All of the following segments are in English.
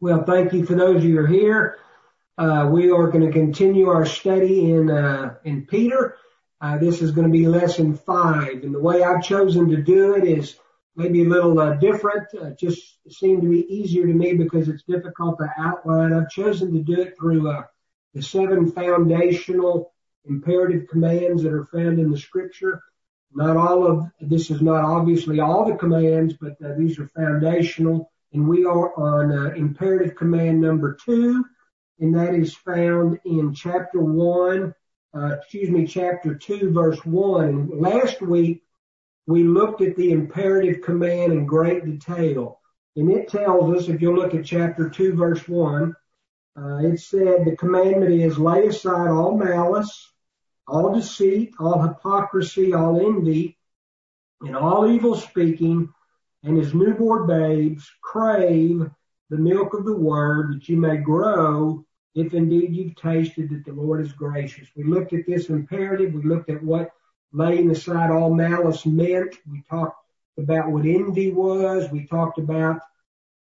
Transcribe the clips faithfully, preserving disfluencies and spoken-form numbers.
Well, thank you for those of you who are here. Uh, we are going to continue our study in uh, in Peter. Uh, this is going to be lesson five, and the way I've chosen to do it is maybe a little uh, different. Uh, just seemed to be easier to me because it's difficult to outline. I've chosen to do it through uh, the seven foundational imperative commands that are found in the Scripture. Not all of this is not obviously all the commands, but uh, these are foundational, and we are on uh, imperative command number two, and that is found in chapter one. Uh, excuse me, chapter two, verse one. And last week we looked at the imperative command in great detail, and it tells us, if you look at chapter two, verse one, uh, it said the commandment is lay aside all malice, all deceit, all hypocrisy, all envy, and all evil speaking, and as newborn babes, crave the milk of the word that you may grow, if indeed you've tasted that the Lord is gracious. We looked at this imperative. We looked at what laying aside all malice meant. We talked about what envy was. We talked about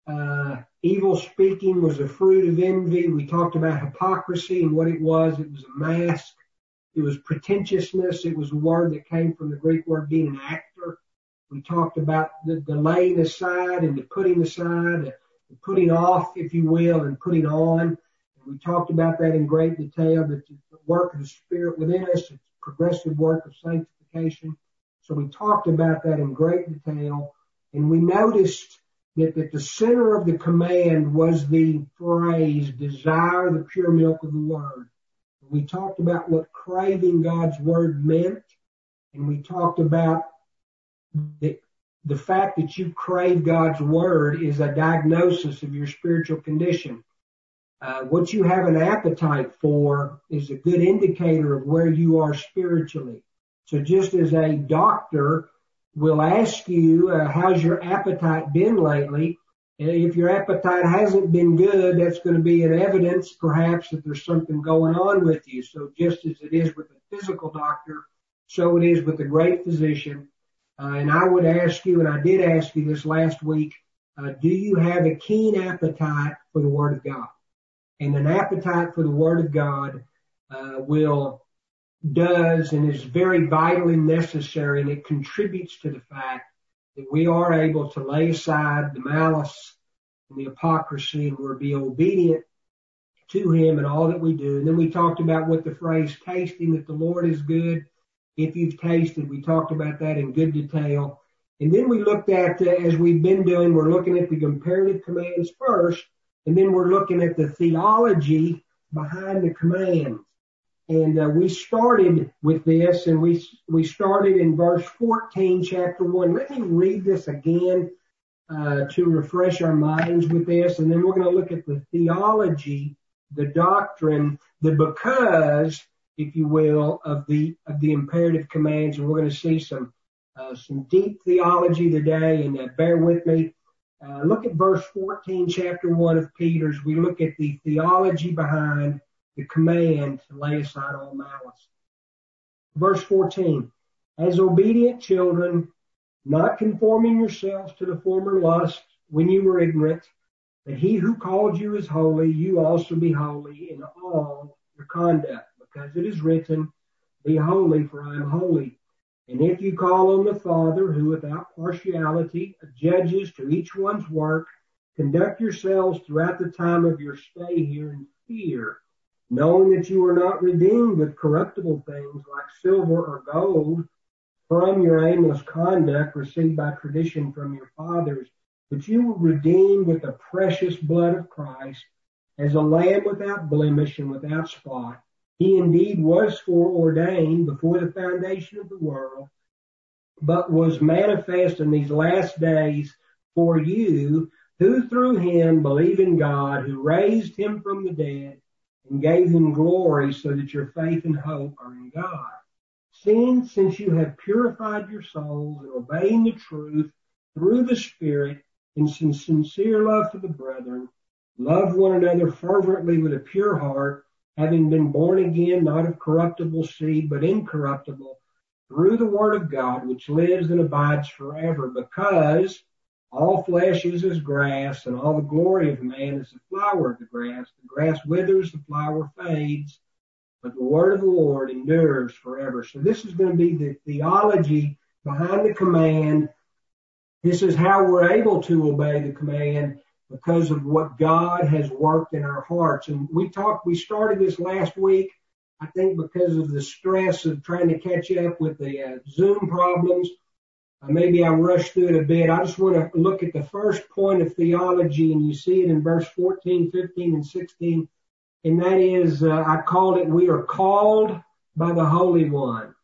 uh evil speaking was a fruit of envy. We talked about hypocrisy and what it was. It was a mask. It was pretentiousness. It was a word that came from the Greek word being an actor. We talked about the, the laying aside and the putting aside, the, the putting off, if you will, and putting on. And we talked about that in great detail, that the work of the Spirit within us, the progressive work of sanctification. So we talked about that in great detail. And we noticed that at the center of the command was the phrase, desire the pure milk of the word. We talked about what craving God's word meant, and we talked about the, the fact that you crave God's word is a diagnosis of your spiritual condition. Uh, what you have an appetite for is a good indicator of where you are spiritually. So just as a doctor will ask you, uh, how's your appetite been lately? If your appetite hasn't been good, that's going to be an evidence, perhaps, that there's something going on with you. So just as it is with a physical doctor, so it is with a great physician. Uh, and I would ask you, and I did ask you this last week, uh, do you have a keen appetite for the Word of God? And an appetite for the Word of God uh, will, does, and is very vitally necessary, and it contributes to the fact that we are able to lay aside the malice and the hypocrisy, and we'll be obedient to him in all that we do. And then we talked about what the phrase tasting, that the Lord is good. If you've tasted, we talked about that in good detail. And then we looked at, uh, as we've been doing, we're looking at the imperative commands first, and then we're looking at the theology behind the commands. And uh, we started with this, and we we started in verse fourteen, chapter one. Let me read this again uh, to refresh our minds with this, and then we're going to look at the theology, the doctrine, the because, if you will, of the of the imperative commands. And we're going to see some uh, some deep theology today. And uh, bear with me. Uh, look at verse fourteen, chapter one of Peter's. We look at the theology behind the command to lay aside all malice. Verse fourteen, as obedient children, not conforming yourselves to the former lust when you were ignorant, but he who called you is holy, you also be holy in all your conduct, because it is written, be holy, for I am holy. And if you call on the Father, who without partiality judges to each one's work, conduct yourselves throughout the time of your stay here in fear, knowing that you are not redeemed with corruptible things like silver or gold from your aimless conduct received by tradition from your fathers, but you were redeemed with the precious blood of Christ as a lamb without blemish and without spot. He indeed was foreordained before the foundation of the world, but was manifest in these last days for you, who through him believe in God, who raised him from the dead, and gave him glory, so that your faith and hope are in God. Seeing, since you have purified your souls and obeying the truth through the Spirit, in sincere love for the brethren, love one another fervently with a pure heart, having been born again, not of corruptible seed, but incorruptible, through the word of God, which lives and abides forever, because All flesh is as grass, and all the glory of man is the flower of the grass. The grass withers, the flower fades, but the word of the Lord endures forever. So this is going to be the theology behind the command. This is how we're able to obey the command, because of what God has worked in our hearts. And we talked, we started this last week, I think because of the stress of trying to catch up with the uh, Zoom problems. Uh, maybe I rushed through it a bit. I just want to look at the first point of theology, and you see it in verse fourteen, fifteen, and sixteen. And that is, uh, I called it, we are called by the Holy One.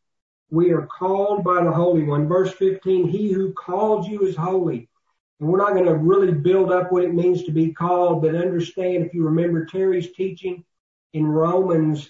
We are called by the Holy One. Verse fifteen, he who called you is holy. And we're not going to really build up what it means to be called, but understand, if you remember Terry's teaching in Romans,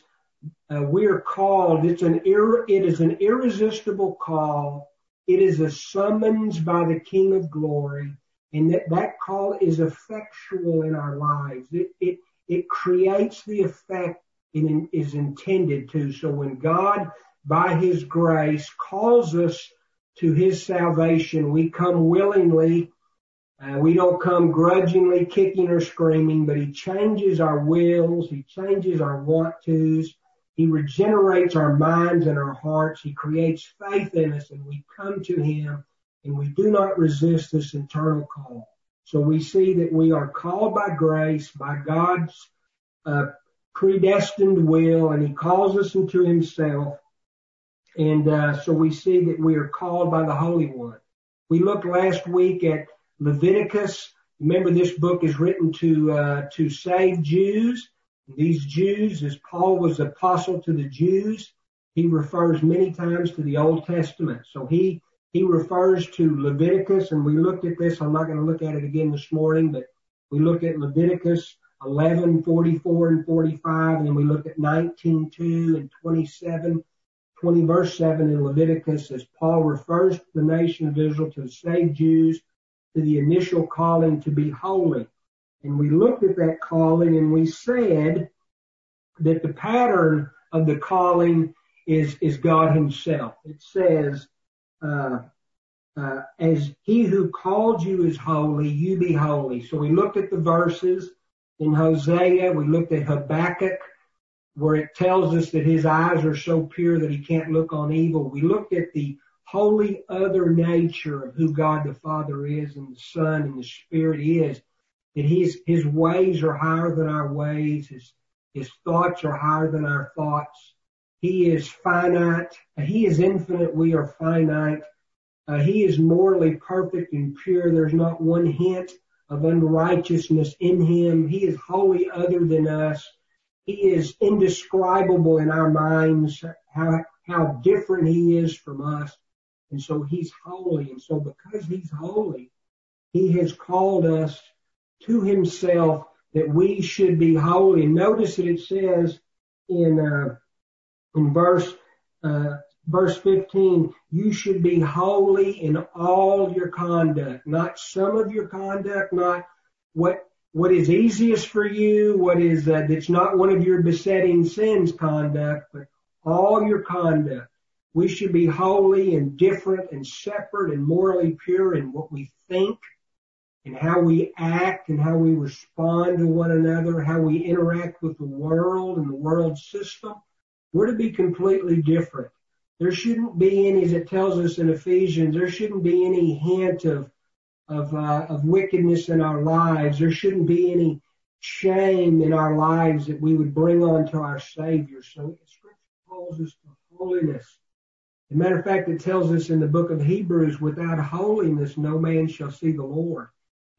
uh, we are called. It's an ir- it is an irresistible call. It is a summons by the King of Glory, and that, that call is effectual in our lives. It it it creates the effect it is intended to. So when God, by His grace, calls us to His salvation, we come willingly. Uh, we don't come grudgingly kicking or screaming, but he changes our wills. He changes our want tos. He regenerates our minds and our hearts. He creates faith in us, and we come to him, and we do not resist this internal call. So we see that we are called by grace, by God's uh, predestined will, and he calls us into himself. And uh, so we see that we are called by the Holy One. We looked last week at Leviticus. Remember, this book is written to uh, to save Jews. These Jews, as Paul was apostle to the Jews, he refers many times to the Old Testament. So he he refers to Leviticus, and we looked at this. I'm not going to look at it again this morning, but we looked at Leviticus eleven, forty-four and forty-five, and then we looked at nineteen, two and twenty-seven, twenty, verse seven in Leviticus, as Paul refers to the nation of Israel to save Jews, to the initial calling to be holy. And we looked at that calling, and we said that the pattern of the calling is, is God himself. It says, uh, uh, as he who called you is holy, you be holy. So we looked at the verses in Hosea. We looked at Habakkuk, where it tells us that his eyes are so pure that he can't look on evil. We looked at the holy other nature of who God the Father is, and the Son and the Spirit is, that his, his ways are higher than our ways. His, his thoughts are higher than our thoughts. He is finite. He is infinite. We are finite. Uh, he is morally perfect and pure. There's not one hint of unrighteousness in him. He is wholly other than us. He is indescribable in our minds, how, how different he is from us. And so he's holy. And so because he's holy, he has called us to himself that we should be holy. And notice that it says in, uh, in verse, uh, verse fifteen, you should be holy in all your conduct, not some of your conduct, not what, what is easiest for you, what is, uh, that's not one of your besetting sins conduct, but all your conduct. We should be holy and different and separate and morally pure in what we think and how we act and how we respond to one another, how we interact with the world and the world system. We're to be completely different. There shouldn't be any, as it tells us in Ephesians, there shouldn't be any hint of of, uh, of wickedness in our lives. There shouldn't be any shame in our lives that we would bring on to our Savior. So Scripture calls us to holiness. As a matter of fact, it tells us in the book of Hebrews, without holiness, no man shall see the Lord.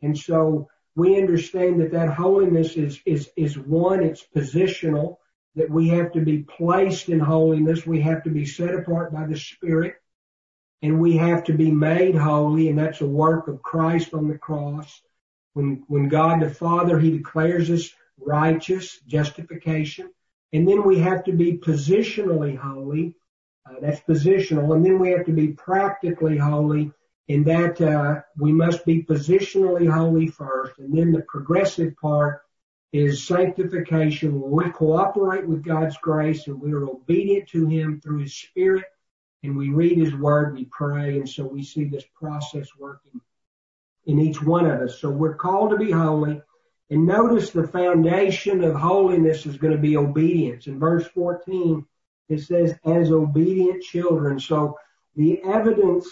And so we understand that that holiness is, is, is one, it's positional, that we have to be placed in holiness. We have to be set apart by the Spirit, and we have to be made holy. And that's a work of Christ on the cross. When, when God the Father, he declares us righteous, justification. And then we have to be positionally holy. Uh, that's positional. And then we have to be practically holy in that uh, we must be positionally holy first. And then the progressive part is sanctification, where we cooperate with God's grace and we are obedient to him through his Spirit. And we read his word, we pray. And so we see this process working in each one of us. So we're called to be holy. And notice the foundation of holiness is going to be obedience. In verse fourteen, it says, as obedient children. So the evidence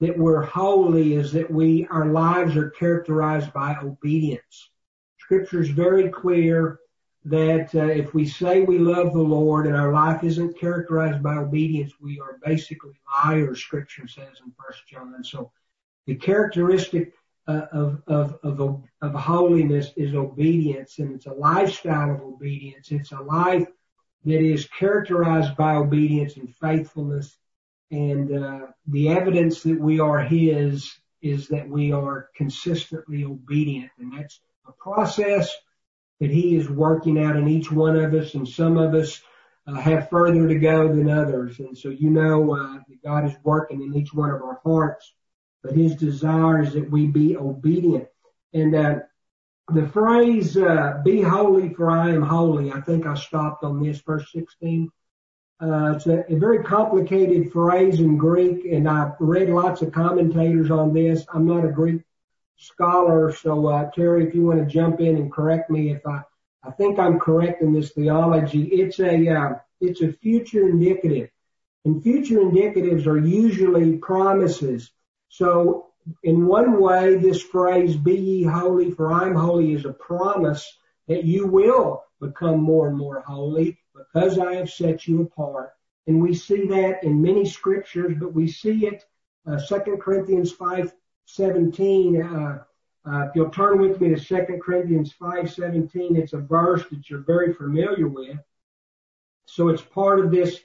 that we're holy is that we, our lives are characterized by obedience. Scripture is very clear that uh, if we say we love the Lord and our life isn't characterized by obedience, we are basically liars, Scripture says in First John. So the characteristic uh, of, of, of, of holiness is obedience, and it's a lifestyle of obedience. It's a life that is characterized by obedience and faithfulness, and uh, the evidence that we are His is that we are consistently obedient, and that's a process that He is working out in each one of us, and some of us uh, have further to go than others. And so you know uh, that God is working in each one of our hearts, but His desire is that we be obedient. And uh, the phrase, uh, be holy for I am holy, I think I stopped on this, verse sixteen. Uh, it's a, a very complicated phrase in Greek, and I've read lots of commentators on this. I'm not a Greek scholar, so uh, Terry, if you want to jump in and correct me if I, I think I'm correct in this theology. It's a uh, it's a future indicative, and future indicatives are usually promises. So in one way, this phrase, be ye holy for I'm holy, is a promise that you will become more and more holy because I have set you apart. And we see that in many scriptures, but we see it, uh, Second Corinthians five seventeen, uh, uh, if you'll turn with me to Second Corinthians five seventeen, it's a verse that you're very familiar with. So it's part of this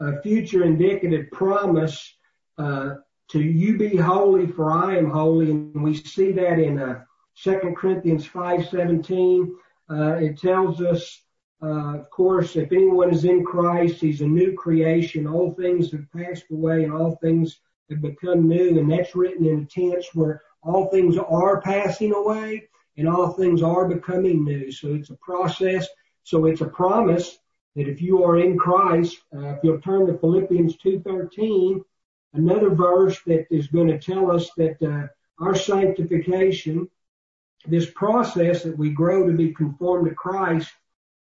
uh, future indicative promise uh, to you be holy for I am holy. And we see that in uh, Second Corinthians five seventeen. Uh, it tells us, uh, of course, if anyone is in Christ, he's a new creation. All things have passed away and all things have become new, and that's written in a tense where all things are passing away and all things are becoming new. So it's a process. So it's a promise that if you are in Christ, uh, if you'll turn to Philippians two thirteen, another verse that is going to tell us that uh, our sanctification, this process that we grow to be conformed to Christ,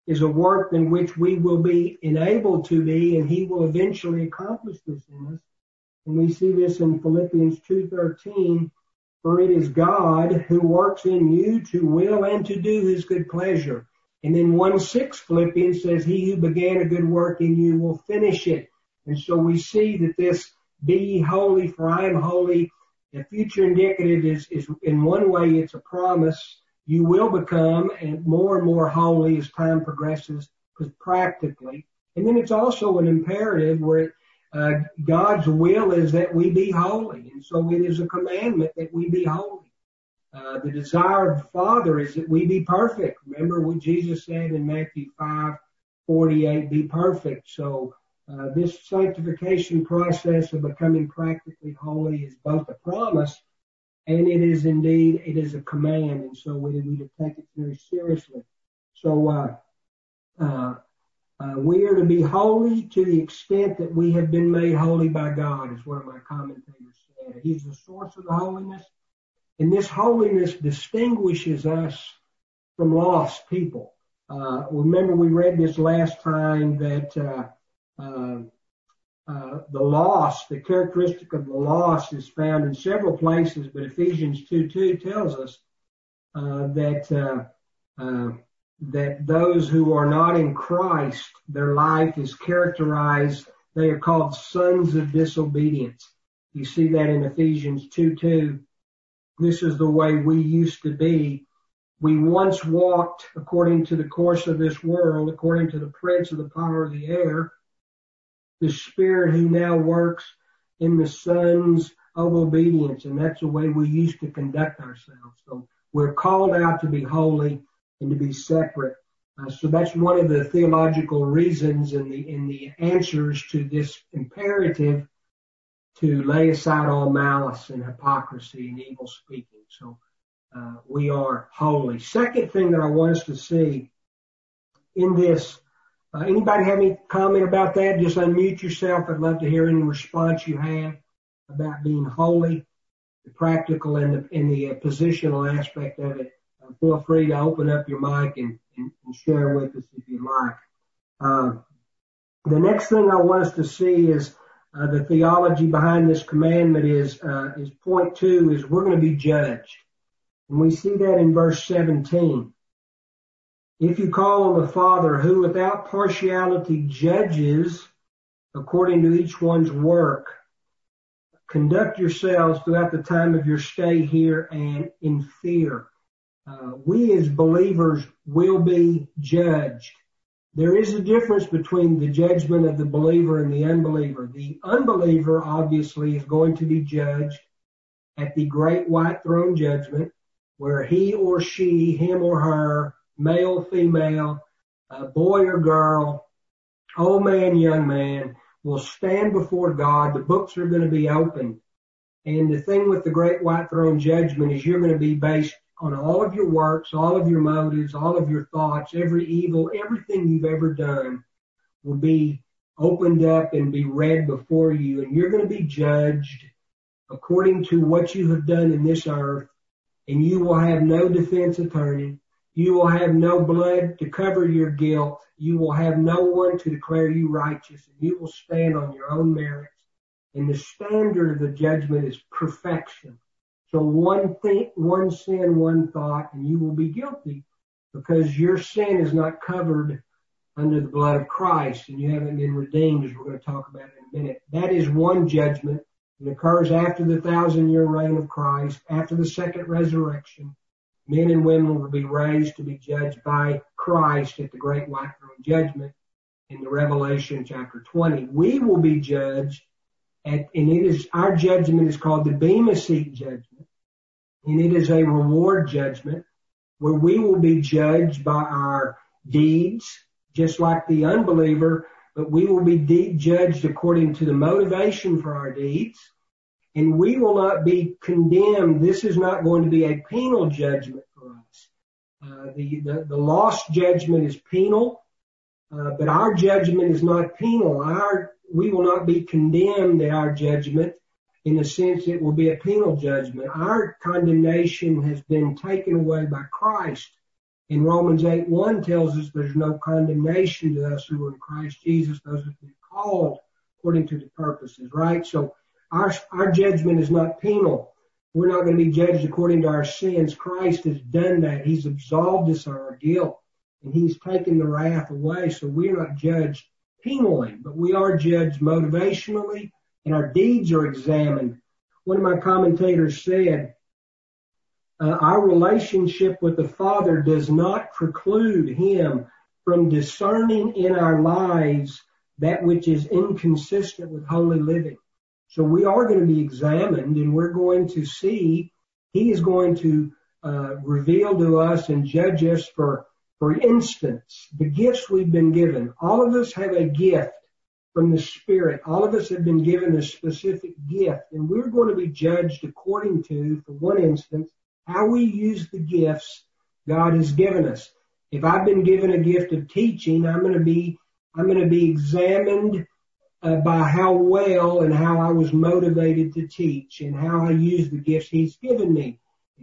is a work in which we will be enabled to be, and He will eventually accomplish this in us. And we see this in Philippians two thirteen, for it is God who works in you to will and to do His good pleasure. And then one six Philippians says, he who began a good work in you will finish it. And so we see that this be ye holy for I am holy, the future indicative is, is in one way it's a promise. You will become and more and more holy as time progresses practically. And then it's also an imperative where it, Uh, God's will is that we be holy, and so it is a commandment that we be holy. Uh, the desire of the Father is that we be perfect. Remember what Jesus said in Matthew five forty-eight, be perfect. So uh, this sanctification process of becoming practically holy is both a promise and it is indeed, it is a command, and so we need to take it very seriously. So, uh, uh, Uh, we are to be holy to the extent that we have been made holy by God, is one of my commentators said. He's the source of the holiness, and this holiness distinguishes us from lost people. Uh, remember, we read this last time that uh, uh, uh, the lost, the characteristic of the lost, is found in several places, but Ephesians two two tells us uh, that uh, uh that those who are not in Christ, their life is characterized, they are called sons of disobedience. You see that in Ephesians two two. This is the way we used to be. We once walked according to the course of this world, according to the prince of the power of the air, the spirit who now works in the sons of obedience. And that's the way we used to conduct ourselves. So we're called out to be holy and to be separate. Uh, so that's one of the theological reasons and the in the answers to this imperative to lay aside all malice and hypocrisy and evil speaking. So uh, we are holy. Second thing that I want us to see in this, uh, anybody have any comment about that? Just unmute yourself. I'd love to hear any response you have about being holy. the practical and the, and the uh, positional aspect of it, uh, feel free to open up your mic and, and, and share with us if you like. Uh, the next thing I want us to see is uh, the theology behind this commandment is, uh, is point two, is we're going to be judged. And we see that in verse seventeen. If you call on the Father, who without partiality judges according to each one's work, conduct yourselves throughout the time of your stay here and in fear. Uh, we as believers will be judged. There is a difference between the judgment of the believer and the unbeliever. The unbeliever obviously is going to be judged at the great white throne judgment, where he or she, him or her, male, female, uh, boy or girl, old man, young man, will stand before God. The books are going to be opened. And the thing with the great white throne judgment is you're going to be based on all of your works, all of your motives, all of your thoughts, every evil, everything you've ever done will be opened up and be read before you. And you're going to be judged according to what you have done in this earth. And you will have no defense attorney. You will have no blood to cover your guilt. You will have no one to declare you righteous, and you will stand on your own merits. And the standard of the judgment is perfection. So one thing, one sin, one thought, and you will be guilty because your sin is not covered under the blood of Christ, and you haven't been redeemed, as we're going to talk about in a minute. That is one judgment. It occurs after the thousand-year reign of Christ, after the second resurrection. Men and women will be raised to be judged by Christ at the great white throne judgment in the Revelation chapter twenty. We will be judged, at, and it is our judgment is called the Bema Seat judgment, and it is a reward judgment where we will be judged by our deeds, just like the unbeliever, but we will be de- judged according to the motivation for our deeds. And we will not be condemned. This is not going to be a penal judgment for us. Uh, the, the, the lost judgment is penal, uh, but our judgment is not penal. Our, we will not be condemned at our judgment in the sense it will be a penal judgment. Our condemnation has been taken away by Christ. In Romans eight one tells us there's no condemnation to us who are in Christ Jesus, those who have been called according to the purposes, right? So, Our, our judgment is not penal. We're not going to be judged according to our sins. Christ has done that. He's absolved us of our guilt, and he's taken the wrath away. So we're not judged penally, but we are judged motivationally, and our deeds are examined. One of my commentators said, uh, our relationship with the Father does not preclude him from discerning in our lives that which is inconsistent with holy living. So we are going to be examined, and we're going to see, he is going to uh, reveal to us and judge us for, for instance, the gifts we've been given. All of us have a gift from the Spirit. All of us have been given a specific gift, and we're going to be judged according to, for one instance, how we use the gifts God has given us. If I've been given a gift of teaching, I'm going to be, I'm going to be examined Uh, by how well and how I was motivated to teach and how I used the gifts he's given me.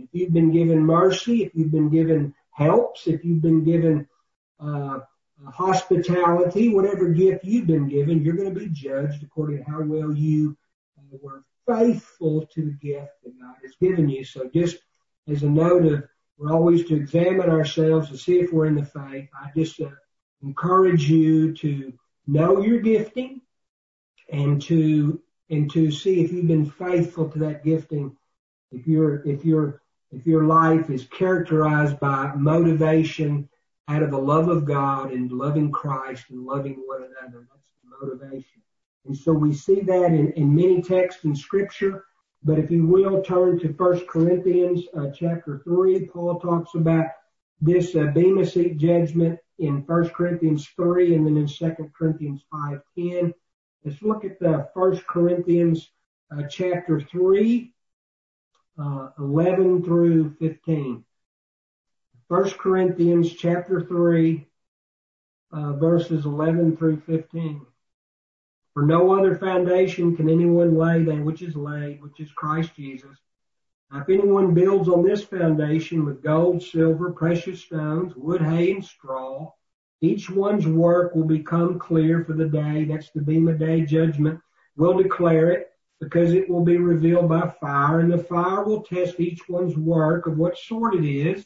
If you've been given mercy, if you've been given helps, if you've been given uh, hospitality, whatever gift you've been given, you're going to be judged according to how well you uh, were faithful to the gift that God has given you. So just as a note of, we're always to examine ourselves to see if we're in the faith. I just uh, encourage you to know your gifting, and to and to see if you've been faithful to that gifting, if your if your if your life is characterized by motivation out of the love of God and loving Christ and loving one another. That's the motivation. And so we see that in, in many texts in Scripture. But if you will turn to First Corinthians uh, chapter three, Paul talks about this uh, Bema Seat judgment in First Corinthians three and then in Second Corinthians five ten. Let's look at the First Corinthians uh, chapter three, uh, eleven through fifteen. First Corinthians chapter three, uh, verses eleven through fifteen. For no other foundation can anyone lay than which is laid, which is Christ Jesus. If anyone builds on this foundation with gold, silver, precious stones, wood, hay, and straw, each one's work will become clear, for the day, that's the beam of day judgment, will declare it, because it will be revealed by fire, and the fire will test each one's work of what sort it is.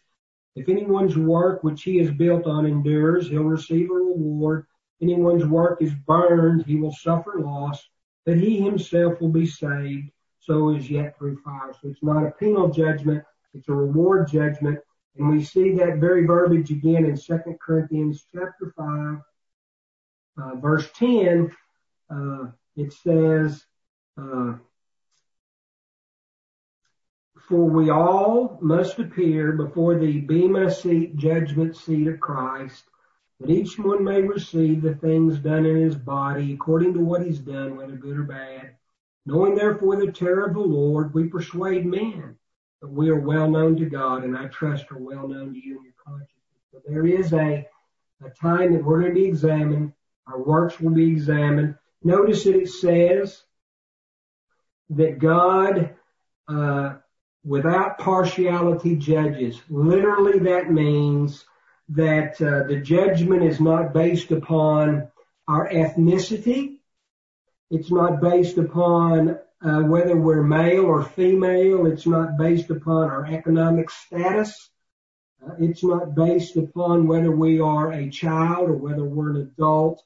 If anyone's work which he has built on endures, he'll receive a reward. If anyone's work is burned, he will suffer loss, but he himself will be saved, so is yet through fire. So it's not a penal judgment, it's a reward judgment. And we see that very verbiage again in Second Corinthians chapter five, uh, verse ten. Uh, it says, uh, for we all must appear before the bema seat, judgment seat of Christ, that each one may receive the things done in his body according to what he's done, whether good or bad. Knowing therefore the terror of the Lord, we persuade men. But we are well known to God, and I trust are well known to you in your conscience. So there is a, a time that we're going to be examined. Our works will be examined. Notice that it says that God, uh, without partiality, judges. Literally, that means that uh, the judgment is not based upon our ethnicity. It's not based upon Uh, whether we're male or female. It's not based upon our economic status. Uh, it's not based upon whether we are a child or whether we're an adult.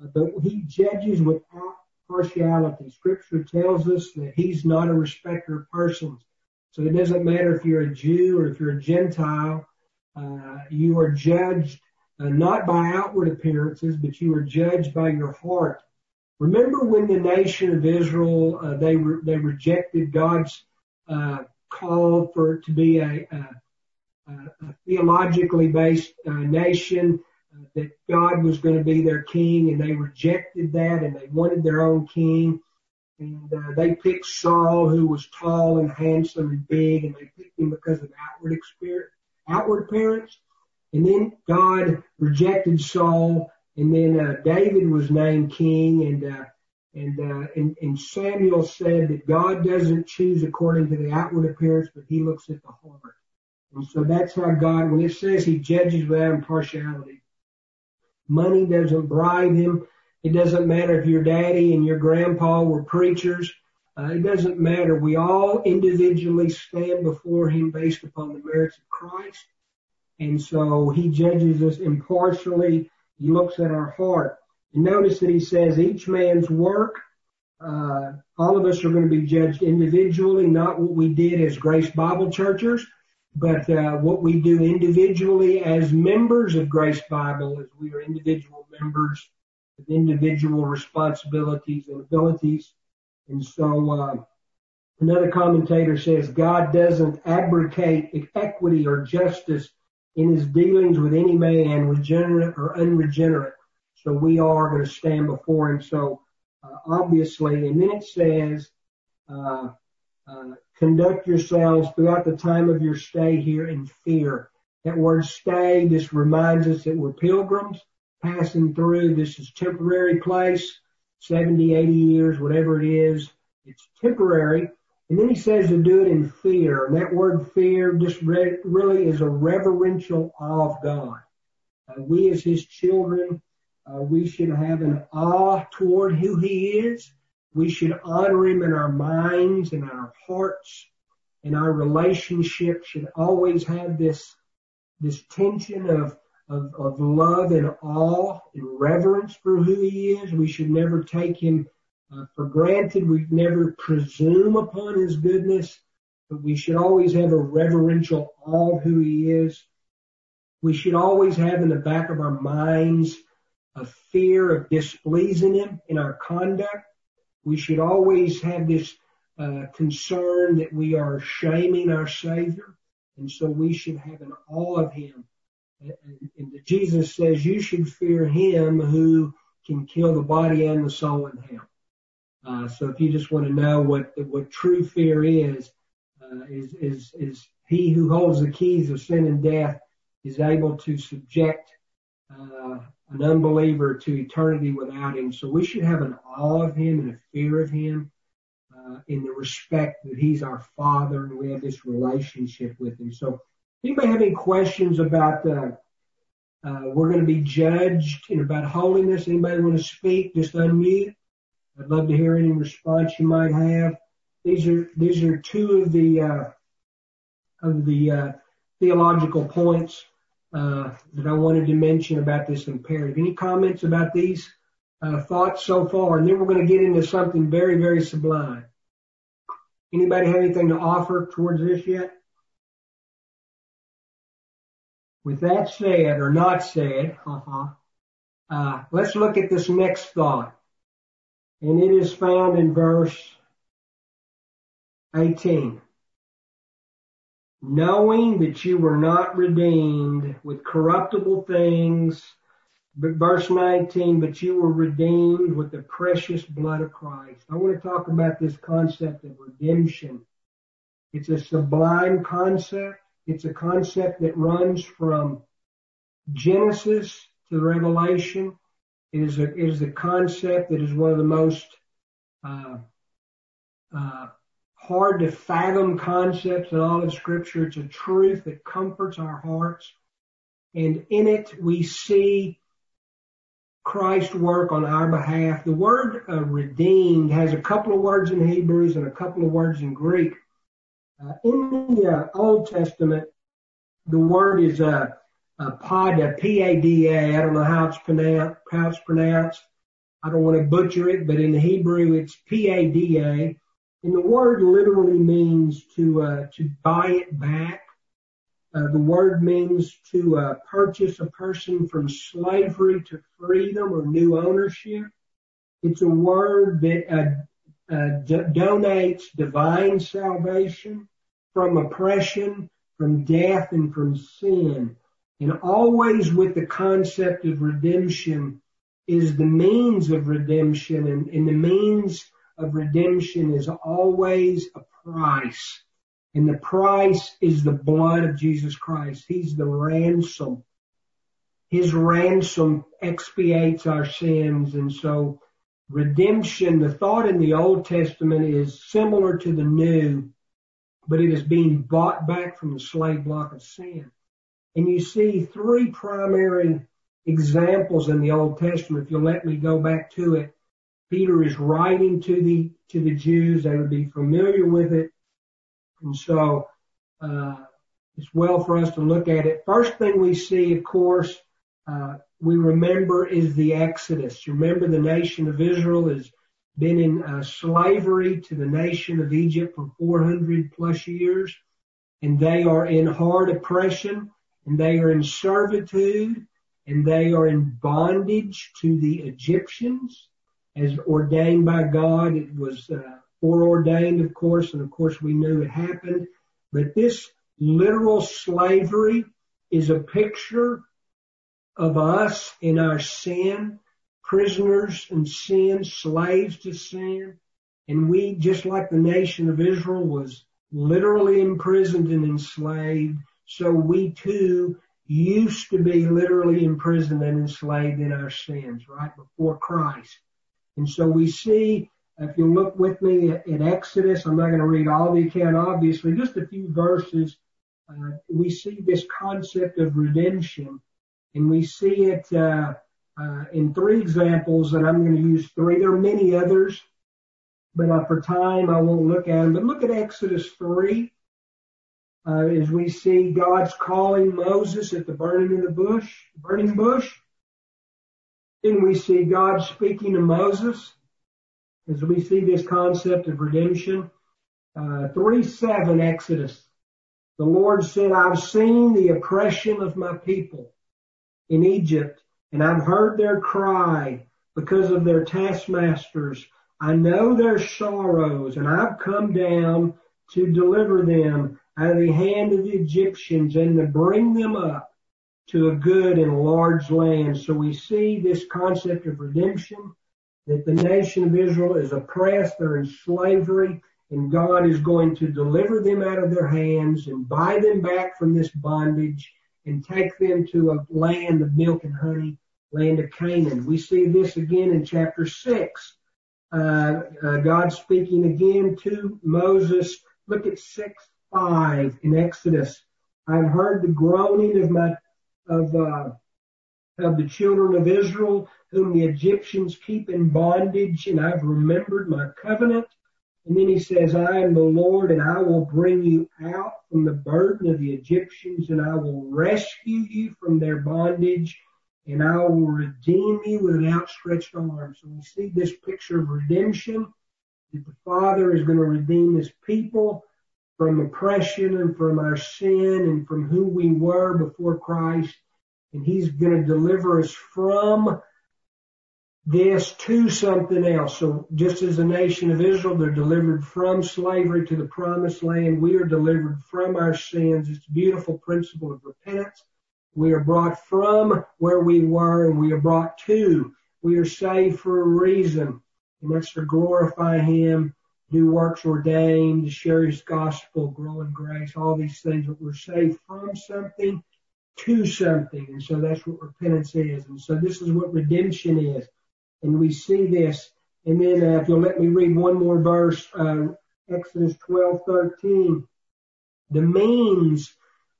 Uh, but he judges without partiality. Scripture tells us that he's not a respecter of persons. So it doesn't matter if you're a Jew or if you're a Gentile. Uh, you are judged uh, not by outward appearances, but you are judged by your heart. Remember when the nation of Israel, uh, they re- they rejected God's uh, call for to be a, a, a theologically based uh, nation, uh, that God was going to be their king, and they rejected that, and they wanted their own king. And uh, they picked Saul, who was tall and handsome and big, and they picked him because of outward experience, outward appearance. And then God rejected Saul. And then uh, David was named king, and uh, and, uh, and and Samuel said that God doesn't choose according to the outward appearance, but he looks at the heart. And so that's how God, when it says he judges without impartiality, money doesn't bribe him. It doesn't matter if your daddy and your grandpa were preachers. Uh, it doesn't matter. We all individually stand before him based upon the merits of Christ. And so he judges us impartially. He looks at our heart. And notice that he says each man's work, uh, all of us are going to be judged individually, not what we did as Grace Bible Churchers, but uh, what we do individually as members of Grace Bible, as we are individual members with individual responsibilities and abilities. And so uh, another commentator says God doesn't abrogate equity or justice in his dealings with any man, regenerate or unregenerate. So we are going to stand before him. So uh, obviously, and then it says, uh, uh, conduct yourselves throughout the time of your stay here in fear. That word stay just reminds us that we're pilgrims passing through. This is temporary place, seventy, eighty years, whatever it is. It's temporary. And then he says to do it in fear. And that word fear just re- really is a reverential awe of God. Uh, we as his children, uh, we should have an awe toward who he is. We should honor him in our minds and our hearts. And our relationship should always have this, this tension of, of, of love and awe and reverence for who he is. We should never take him Uh, for granted. We never presume upon his goodness, but we should always have a reverential awe of who he is. We should always have in the back of our minds a fear of displeasing him in our conduct. We should always have this uh, concern that we are shaming our Savior, and so we should have an awe of him. And, and Jesus says you should fear him who can kill the body and the soul in hell. Uh, so if you just want to know what what true fear is, uh, is, is, is he who holds the keys of sin and death is able to subject uh, an unbeliever to eternity without him. So we should have an awe of him and a fear of him. uh, in the respect that he's our father and we have this relationship with him. So anybody have any questions about the, uh, we're going to be judged and about holiness? Anybody want to speak? Just unmute. I'd love to hear any response you might have. These are, these are two of the, uh, of the, uh, theological points, uh, that I wanted to mention about this imperative. Any comments about these, uh, thoughts so far? And then we're going to get into something very, very sublime. Anybody have anything to offer towards this yet? With that said or not said, uh-huh, uh, let's look at this next thought. And it is found in verse eighteen. Knowing that you were not redeemed with corruptible things, but verse nineteen, but you were redeemed with the precious blood of Christ. I want to talk about this concept of redemption. It's a sublime concept. It's a concept that runs from Genesis to Revelation. It is a, it is a concept that is one of the most uh, uh, hard to fathom concepts in all of Scripture. It's a truth that comforts our hearts. And in it, we see Christ's work on our behalf. The word uh, redeemed has a couple of words in Hebrews and a couple of words in Greek. Uh, in the uh, Old Testament, the word is uh, uh, pada, P A D A. I don't know how it's, pronoun- how it's pronounced. I don't want to butcher it, but in the Hebrew, it's P A D A. And the word literally means to uh, to buy it back. Uh, the word means to uh, purchase a person from slavery to freedom or new ownership. It's a word that uh, uh, d- donates divine salvation from oppression, from death, and from sin. And always with the concept of redemption is the means of redemption, and, and the means of redemption is always a price. And the price is the blood of Jesus Christ. He's the ransom. His ransom expiates our sins. And so redemption, the thought in the Old Testament is similar to the New, but it is being bought back from the slave block of sin. And you see three primary examples in the Old Testament. If you'll let me go back to it. Peter is writing to the to the Jews. They would be familiar with it. And so uh, it's well for us to look at it. First thing we see, of course, uh, we remember is the Exodus. Remember the nation of Israel has been in uh, slavery to the nation of Egypt for four hundred plus years. And they are in hard oppression. And they are in servitude. And they are in bondage to the Egyptians. As ordained by God, it was uh, foreordained, of course, and of course we knew it happened. But this literal slavery is a picture of us in our sin, prisoners in sin, slaves to sin. And we, just like the nation of Israel, was literally imprisoned and enslaved, so we too used to be literally imprisoned and enslaved in our sins, right, before Christ. And so we see, if you look with me in Exodus, I'm not going to read all the account, obviously, just a few verses. Uh, we see this concept of redemption, and we see it uh, uh, in three examples, and I'm going to use three. There are many others, but uh, for time, I won't look at them. But look at Exodus three, uh, as we see God's calling Moses at the burning of the bush, burning bush. Then we see God speaking to Moses as we see this concept of redemption. Uh, three seven Exodus. The Lord said, I've seen the oppression of my people in Egypt, and I've heard their cry because of their taskmasters. I know their sorrows, and I've come down to deliver them out of the hand of the Egyptians and to bring them up to a good and large land. So we see this concept of redemption, that the nation of Israel is oppressed, they're in slavery, and God is going to deliver them out of their hands and buy them back from this bondage and take them to a land of milk and honey, land of Canaan. We see this again in chapter six, uh, uh, God speaking again to Moses. Look at six five in Exodus. I've heard the groaning of my, of, uh, of the children of Israel, whom the Egyptians keep in bondage, and I've remembered my covenant. And then he says, I am the Lord, and I will bring you out from the burden of the Egyptians, and I will rescue you from their bondage, and I will redeem you with an outstretched arm. So we see this picture of redemption, that the Father is going to redeem his people from oppression and from our sin and from who we were before Christ. And he's going to deliver us from this to something else. So just as the nation of Israel, they're delivered from slavery to the promised land. We are delivered from our sins. It's a beautiful principle of repentance. We are brought from where we were, and we are brought to. We are saved for a reason, and that's to glorify him, do works ordained, to share his gospel, grow in grace, all these things. But we're saved from something to something, and so that's what repentance is. And so this is what redemption is, and we see this. And then uh, if you'll let me read one more verse, uh, Exodus twelve thirteen. The means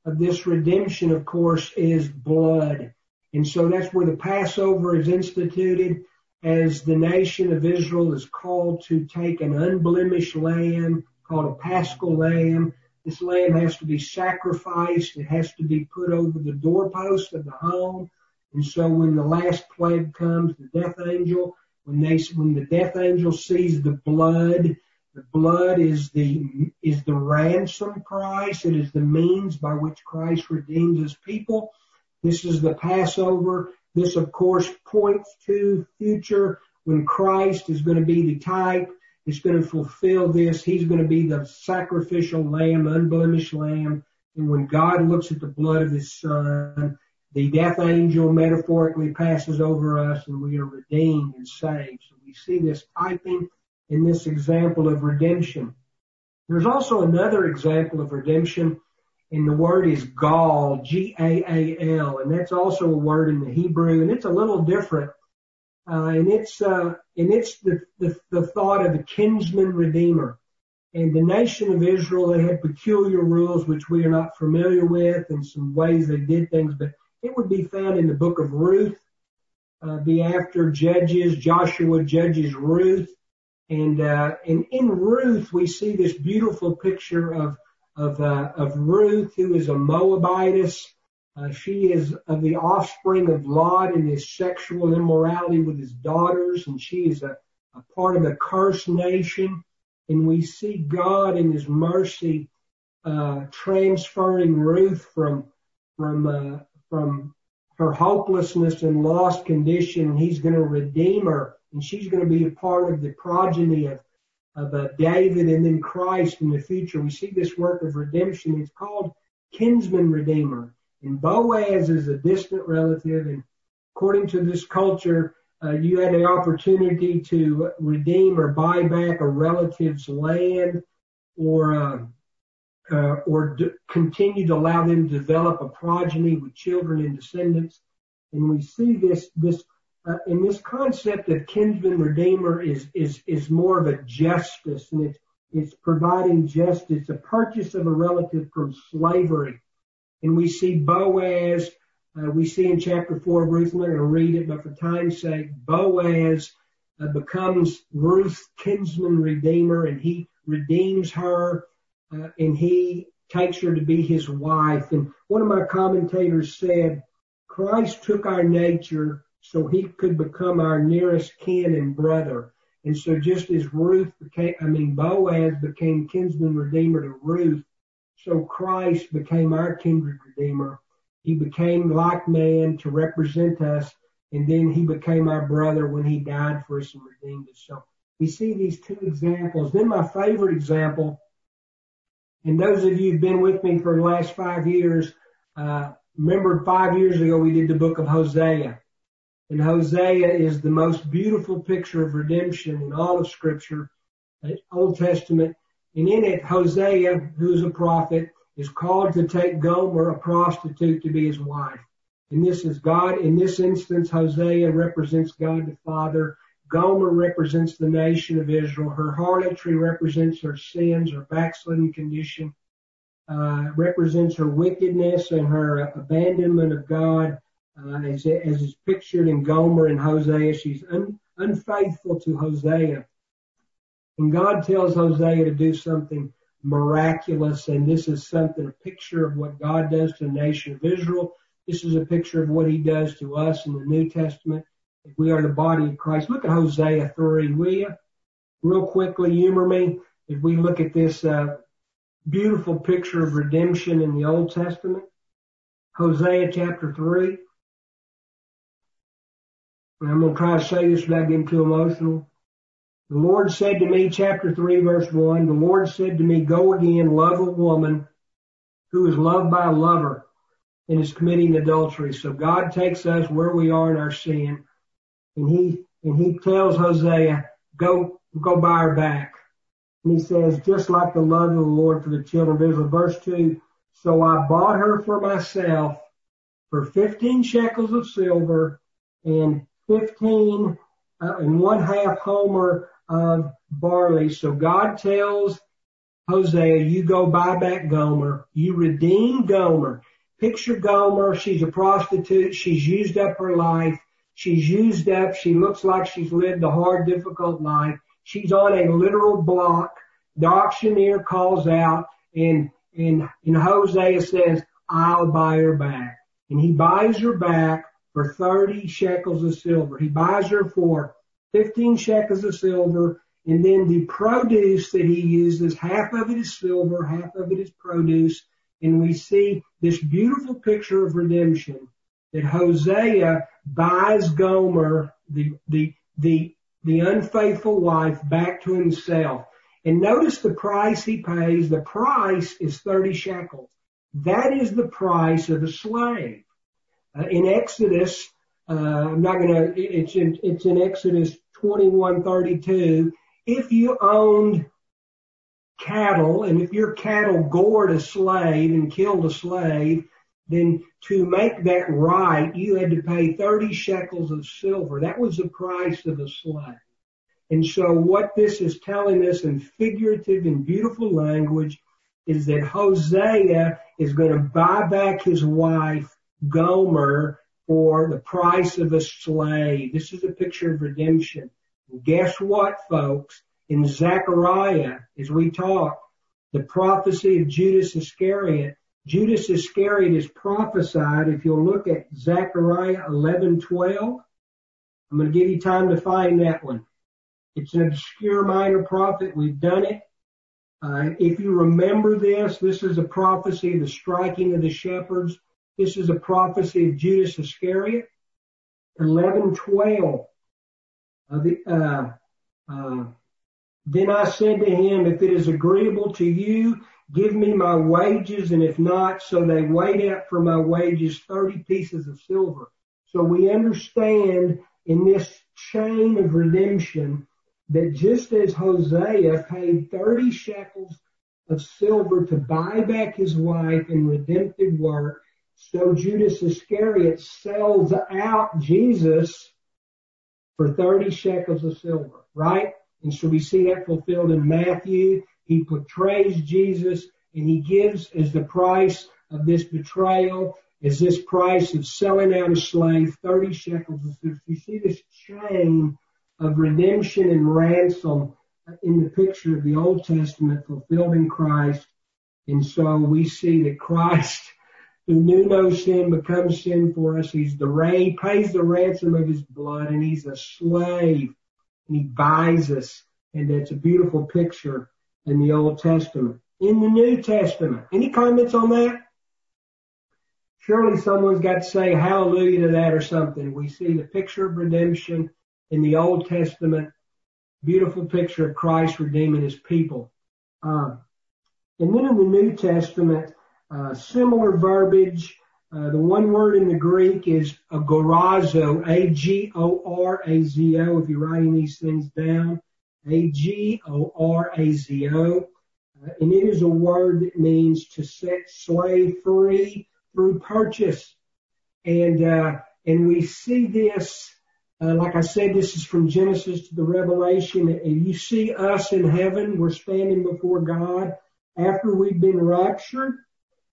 of this redemption, of course, is blood. And so that's where the Passover is instituted, as the nation of Israel is called to take an unblemished lamb called a paschal lamb. This lamb has to be sacrificed. It has to be put over the doorpost of the home. And so when the last plague comes, the death angel, when they, when the death angel sees the blood, the blood is the, is the ransom price. It is the means by which Christ redeems his people. This is the Passover. This, of course, points to future when Christ is going to be the type. It's going to fulfill this. He's going to be the sacrificial lamb, unblemished lamb. And when God looks at the blood of his son, the death angel metaphorically passes over us, and we are redeemed and saved. So we see this typing in this example of redemption. There's also another example of redemption, and the word is gall, G A A L, and that's also a word in the Hebrew, and it's a little different. Uh, and it's uh, and it's the, the the thought of a kinsman redeemer. And the nation of Israel, they had peculiar rules which we are not familiar with, and some ways they did things, but it would be found in the book of Ruth, uh, be after Judges, Joshua, Judges, Ruth. And, uh, and in Ruth, we see this beautiful picture of, of, uh, of Ruth, who is a Moabitess. Uh, she is of the offspring of Lot and his sexual immorality with his daughters, and she is a, a part of a cursed nation. And we see God in his mercy, uh, transferring Ruth from, from, uh, from her hopelessness and lost condition. And he's going to redeem her. And she's going to be a part of the progeny of, of uh, David and then Christ in the future. We see this work of redemption. It's called kinsman redeemer. And Boaz is a distant relative. And according to this culture, uh, you had an opportunity to redeem or buy back a relative's land, or uh, uh, or d- continue to allow them to develop a progeny with children and descendants. And we see this this. Uh, and this concept of kinsman redeemer is, is, is more of a justice, and it's, it's providing justice, a purchase of a relative from slavery. And we see Boaz, uh, we see in chapter four of Ruth, I'm not going to read it, but for time's sake, Boaz uh, becomes Ruth's kinsman redeemer, and he redeems her, uh, and he takes her to be his wife. And one of my commentators said, Christ took our nature so he could become our nearest kin and brother. And so just as Ruth became, I mean, Boaz became kinsman redeemer to Ruth, so Christ became our kindred redeemer. He became like man to represent us, and then he became our brother when he died for us and redeemed us. So we see these two examples. Then my favorite example, and those of you who've been with me for the last five years, uh, remember five years ago we did the book of Hosea. And Hosea is the most beautiful picture of redemption in all of Scripture, the Old Testament. And in it, Hosea, who is a prophet, is called to take Gomer, a prostitute, to be his wife. And this is God. In this instance, Hosea represents God the Father. Gomer represents the nation of Israel. Her harlotry represents her sins, her backslidden condition, uh, represents her wickedness and her abandonment of God, uh, as, as is pictured in Gomer and Hosea. She's un, unfaithful to Hosea. And God tells Hosea to do something miraculous, and this is something, a picture of what God does to the nation of Israel. This is a picture of what he does to us in the New Testament. If we are the body of Christ, look at Hosea three, will you? Real quickly, humor me. If we look at this uh, beautiful picture of redemption in the Old Testament, Hosea chapter three. And I'm going to try to say this without getting too emotional. The Lord said to me, chapter three, verse one, the Lord said to me, go again, love a woman who is loved by a lover and is committing adultery. So God takes us where we are in our sin. And he, and he tells Hosea, go, go buy her back. And he says, just like the love of the Lord for the children of Israel. Verse two, so I bought her for myself for fifteen shekels of silver and fifteen uh, and one half homer of barley. So God tells Hosea, you go buy back Gomer. You redeem Gomer. Picture Gomer. She's a prostitute. She's used up her life. She's used up. She looks like she's lived a hard, difficult life. She's on a literal block. The auctioneer calls out, and and and Hosea says, I'll buy her back. And he buys her back for thirty shekels of silver. He buys her for fifteen shekels of silver, and then the produce that he uses, half of it is silver, half of it is produce. And we see this beautiful picture of redemption, that Hosea buys Gomer, the, the, the, the unfaithful wife, back to himself. And notice the price he pays. The price is thirty shekels. That is the price of a slave. Uh, in Exodus, uh, I'm not going to, it's in, it's in Exodus twenty-one thirty-two. If you owned cattle, and if your cattle gored a slave and killed a slave, then to make that right, you had to pay thirty shekels of silver. That was the price of a slave. And so what this is telling us in figurative and beautiful language is that Hosea is going to buy back his wife, Gomer, for the price of a slave. This is a picture of redemption. And guess what, folks? In Zechariah, as we talk, the prophecy of Judas Iscariot, Judas Iscariot is prophesied. If you'll look at Zechariah eleven twelve, I'm going to give you time to find that one. It's an obscure minor prophet. We've done it. Uh, if you remember this, this is a prophecy of the striking of the shepherds. This is a prophecy of Judas Iscariot. eleven twelve. Uh, the, uh, uh, then I said to him, if it is agreeable to you, give me my wages, and if not, so they weighed out for my wages thirty pieces of silver. So we understand in this chain of redemption that just as Hosea paid thirty shekels of silver to buy back his wife in redemptive work, so Judas Iscariot sells out Jesus for thirty shekels of silver, right? And so we see that fulfilled in Matthew. He portrays Jesus, and he gives as the price of this betrayal, as this price of selling out a slave, thirty shekels of silver. You see this chain of redemption and ransom in the picture of the Old Testament fulfilled in Christ. And so we see that Christ, who knew no sin, becomes sin for us. He's the ransom, he pays the ransom of his blood, and he's a slave, and he buys us. And that's a beautiful picture in the Old Testament. In the New Testament, any comments on that? Surely someone's got to say hallelujah to that or something. We see the picture of redemption in the Old Testament. Beautiful picture of Christ redeeming his people. Uh, and then in the New Testament, uh, similar verbiage. Uh, the one word in the Greek is agorazo, A G O R A Z O, if you're writing these things down. A G O R A Z O, uh, and it is a word that means to set slave free through purchase. And uh, and we see this Uh, like I said, this is from Genesis to the Revelation. And you see us in heaven. We're standing before God. After we've been raptured,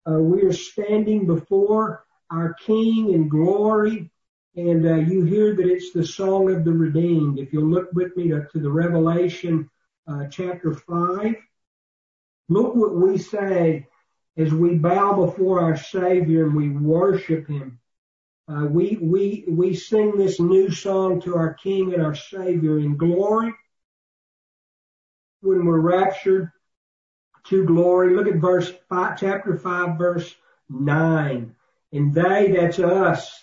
uh, we are standing before our King in glory. And uh, you hear that it's the song of the redeemed. If you'll look with me to, to the Revelation uh, chapter five, look what we say as we bow before our Savior and we worship Him. Uh, we we we sing this new song to our King and our Savior in glory when we're raptured to glory. Look at verse five, chapter five, verse nine. And they, that's us,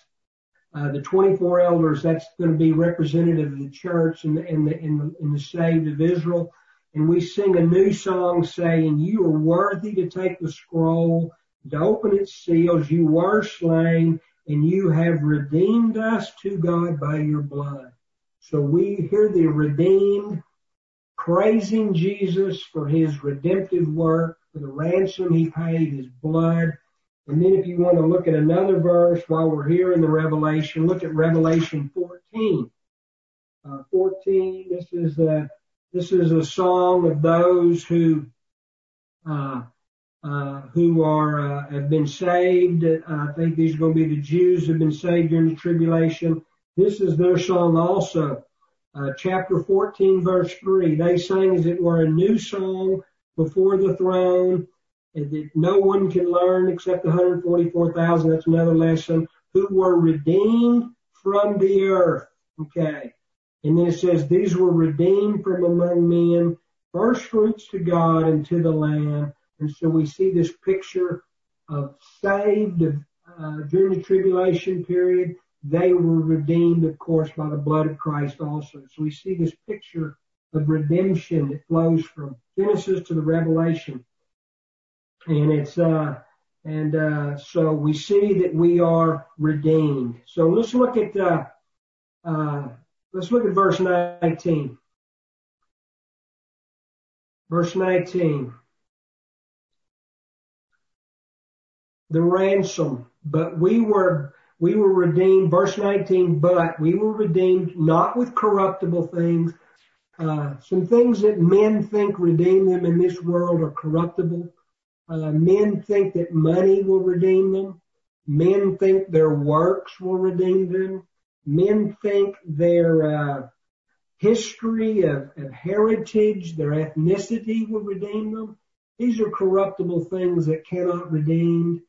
uh, the twenty-four elders. That's going to be representative of the church and the and the and the, and the saved of Israel. And we sing a new song saying, "You are worthy to take the scroll, to open its seals. You were slain, and you have redeemed us to God by your blood." So we hear the redeemed praising Jesus for his redemptive work, for the ransom he paid, his blood. And then if you want to look at another verse while we're here in the Revelation, look at Revelation fourteen. Uh, fourteen, this is a, this is a song of those who, uh, Uh, who are, uh, have been saved. Uh, I think these are going to be the Jews who have been saved during the tribulation. This is their song also. Uh, chapter fourteen, verse three. They sang as it were a new song before the throne, and that no one can learn except the one hundred forty-four thousand. That's another lesson. Who were redeemed from the earth. Okay. And then it says, these were redeemed from among men, first fruits to God and to the Lamb. And so we see this picture of saved uh, during the tribulation period. They were redeemed, of course, by the blood of Christ also. So we see this picture of redemption that flows from Genesis to the Revelation. And it's, uh, and, uh, so we see that we are redeemed. So let's look at, uh, uh, let's look at verse nineteen. Verse nineteen. The ransom, but we were, we were redeemed, verse nineteen, but we were redeemed not with corruptible things. Uh, some things that men think redeem them in this world are corruptible. Uh, men think that money will redeem them. Men think their works will redeem them. Men think their, uh, history of, of heritage, their ethnicity will redeem them. These are corruptible things that cannot redeem.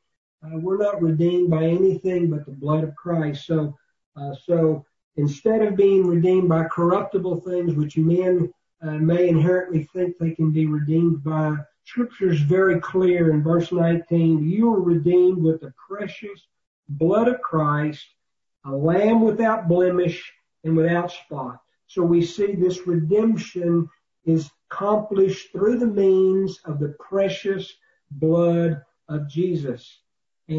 Uh, we're not redeemed by anything but the blood of Christ. So, uh, so instead of being redeemed by corruptible things, which men uh, may inherently think they can be redeemed by, Scripture is very clear in verse nineteen. You are redeemed with the precious blood of Christ, a lamb without blemish and without spot. So we see this redemption is accomplished through the means of the precious blood of Jesus.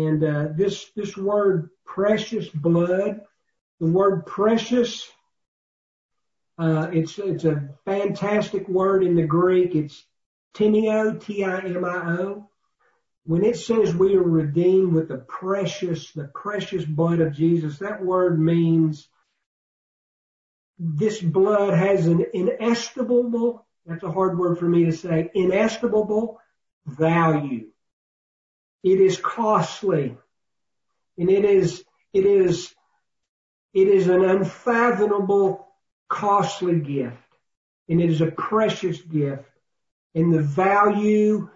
And uh, this this word precious blood, the word precious, uh, it's it's a fantastic word in the Greek. It's timio, T I M I O. When it says we are redeemed with the precious, the precious blood of Jesus, that word means this blood has an inestimable, that's a hard word for me to say, inestimable value. It is costly, and it is it is it is an unfathomable costly gift, and it is a precious gift, and the value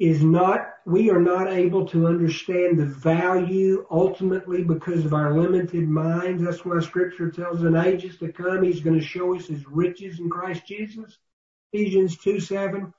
is not, we are not able to understand the value ultimately because of our limited minds. That's why Scripture tells in ages to come He's going to show us His riches in Christ Jesus, Ephesians two seven.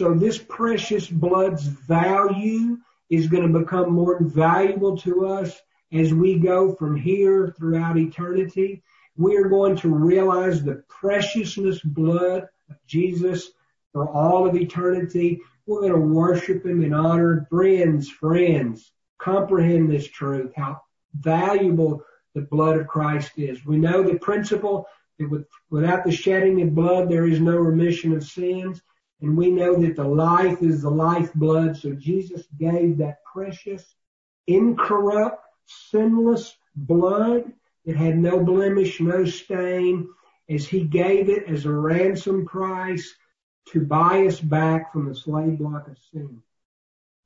So this precious blood's value is going to become more valuable to us as we go from here throughout eternity. We are going to realize the preciousness blood of Jesus for all of eternity. We're going to worship Him and honor Him. Friends, friends, comprehend this truth, how valuable the blood of Christ is. We know the principle that with, without the shedding of blood, there is no remission of sins. And we know that the life is the lifeblood. So Jesus gave that precious, incorrupt, sinless blood It had no blemish, no stain, as he gave it as a ransom price to buy us back from the slave block of sin.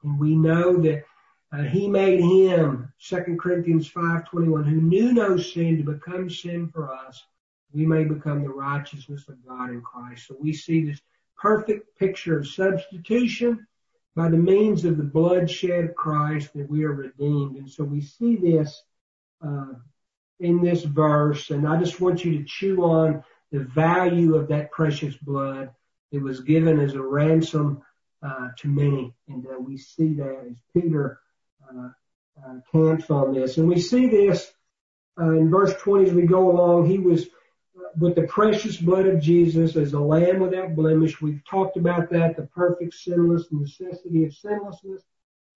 And we know that uh, he made him, Second Corinthians five twenty-one, who knew no sin to become sin for us. We may become the righteousness of God in Christ. So we see this perfect picture of substitution by the means of the bloodshed of Christ that we are redeemed. And so we see this uh, in this verse. And I just want you to chew on the value of that precious blood that was given as a ransom uh, to many. And uh, we see that as Peter uh, uh, camps on this. And we see this uh, in verse twenty as we go along. He was with the precious blood of Jesus as a lamb without blemish. We've talked about that, the perfect sinless necessity of sinlessness.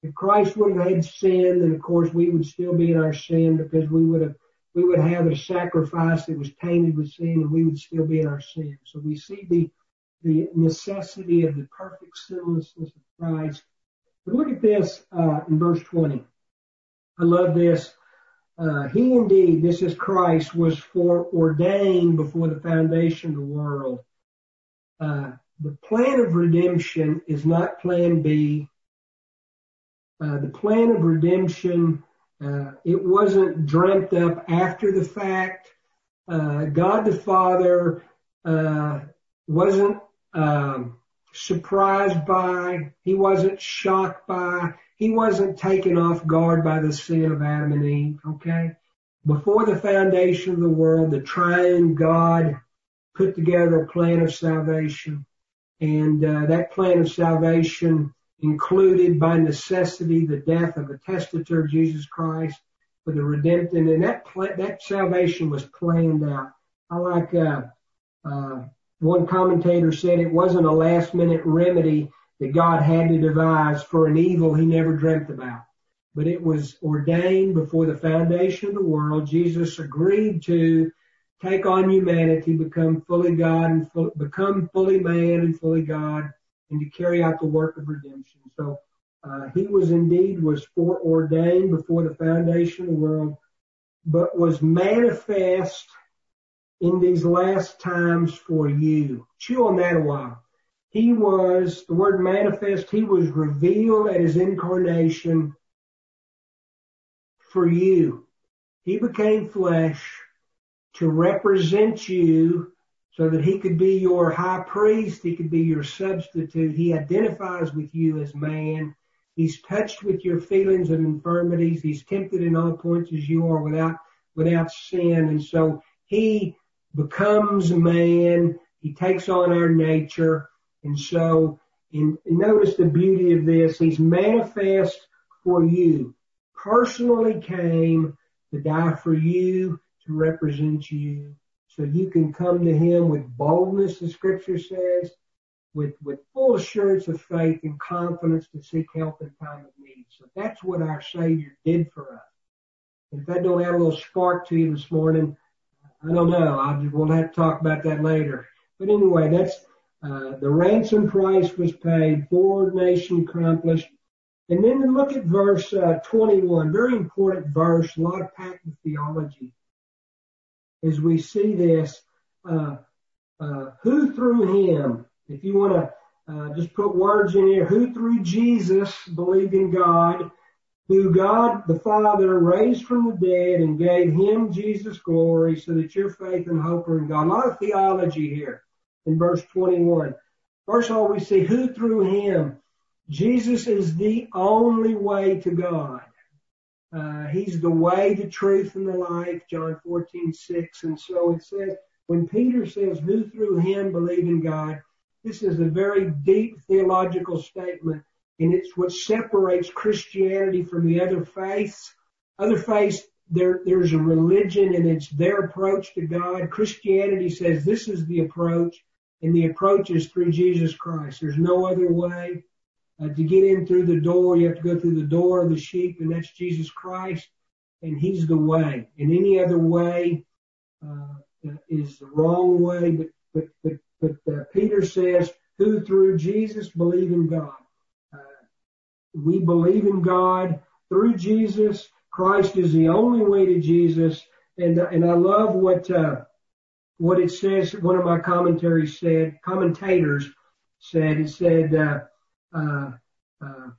If Christ would have had sin, then of course we would still be in our sin, because we would have, we would have a sacrifice that was tainted with sin, and we would still be in our sin. So we see the, the necessity of the perfect sinlessness of Christ. But look at this, uh, in verse twenty. I love this. Uh, he indeed, this is Christ, was foreordained before the foundation of the world. Uh, the plan of redemption is not plan B. Uh, the plan of redemption, uh, it wasn't dreamt up after the fact. Uh, God the Father uh, wasn't um, surprised by, he wasn't shocked by, he wasn't taken off guard by the sin of Adam and Eve, okay? Before the foundation of the world, the triune God put together a plan of salvation. And uh, that plan of salvation included by necessity the death of a testator, Jesus Christ, for the redemption. And that pl- that salvation was planned out. I like uh, uh, one commentator said it wasn't a last-minute remedy that God had to devise for an evil he never dreamt about. But it was ordained before the foundation of the world. Jesus agreed to take on humanity, become fully God and full, become fully man and fully God, and to carry out the work of redemption. So uh, he was indeed was foreordained before the foundation of the world, but was manifest in these last times for you. Chew on that a while. He was, the word manifest, he was revealed at his incarnation for you. He became flesh to represent you so that he could be your high priest. He could be your substitute. He identifies with you as man. He's touched with your feelings and infirmities. He's tempted in all points as you are without, without sin. And so he becomes man. He takes on our nature. And so, and notice the beauty of this. He's manifest for you. Personally came to die for you, to represent you. So you can come to him with boldness, the scripture says, with, with full assurance of faith and confidence to seek help in time of need. So that's what our Savior did for us. And if that don't add a little spark to you this morning, I don't know. I'll, we'll have to talk about that later. But anyway, that's... Uh, the ransom price was paid, foreordination accomplished. And then look at verse uh, twenty-one, very important verse, a lot of packed with theology. As we see this, uh, uh, who through him, if you want to uh, just put words in here, who through Jesus believed in God, who God the Father raised from the dead and gave him Jesus glory, so that your faith and hope are in God. A lot of theology here. In verse twenty-one, first of all, we see who through him. Jesus is the only way to God. Uh, he's the way, the truth, and the life, John fourteen six. And so it says, when Peter says, who through him believe in God, this is a very deep theological statement, and it's what separates Christianity from the other faiths. Other faiths, There, there's a religion and it's their approach to God. Christianity says this is the approach, and the approach is through Jesus Christ. There's no other way. Uh, to get in through the door, you have to go through the door of the sheep, and that's Jesus Christ, and he's the way. And any other way uh, is the wrong way. But, but, but, but uh, Peter says, who through Jesus believe in God. Uh, we believe in God through Jesus. Christ is the only way to Jesus, And, and I love what, uh, what it says. One of my commentaries said, commentators said, it said, uh, uh, uh,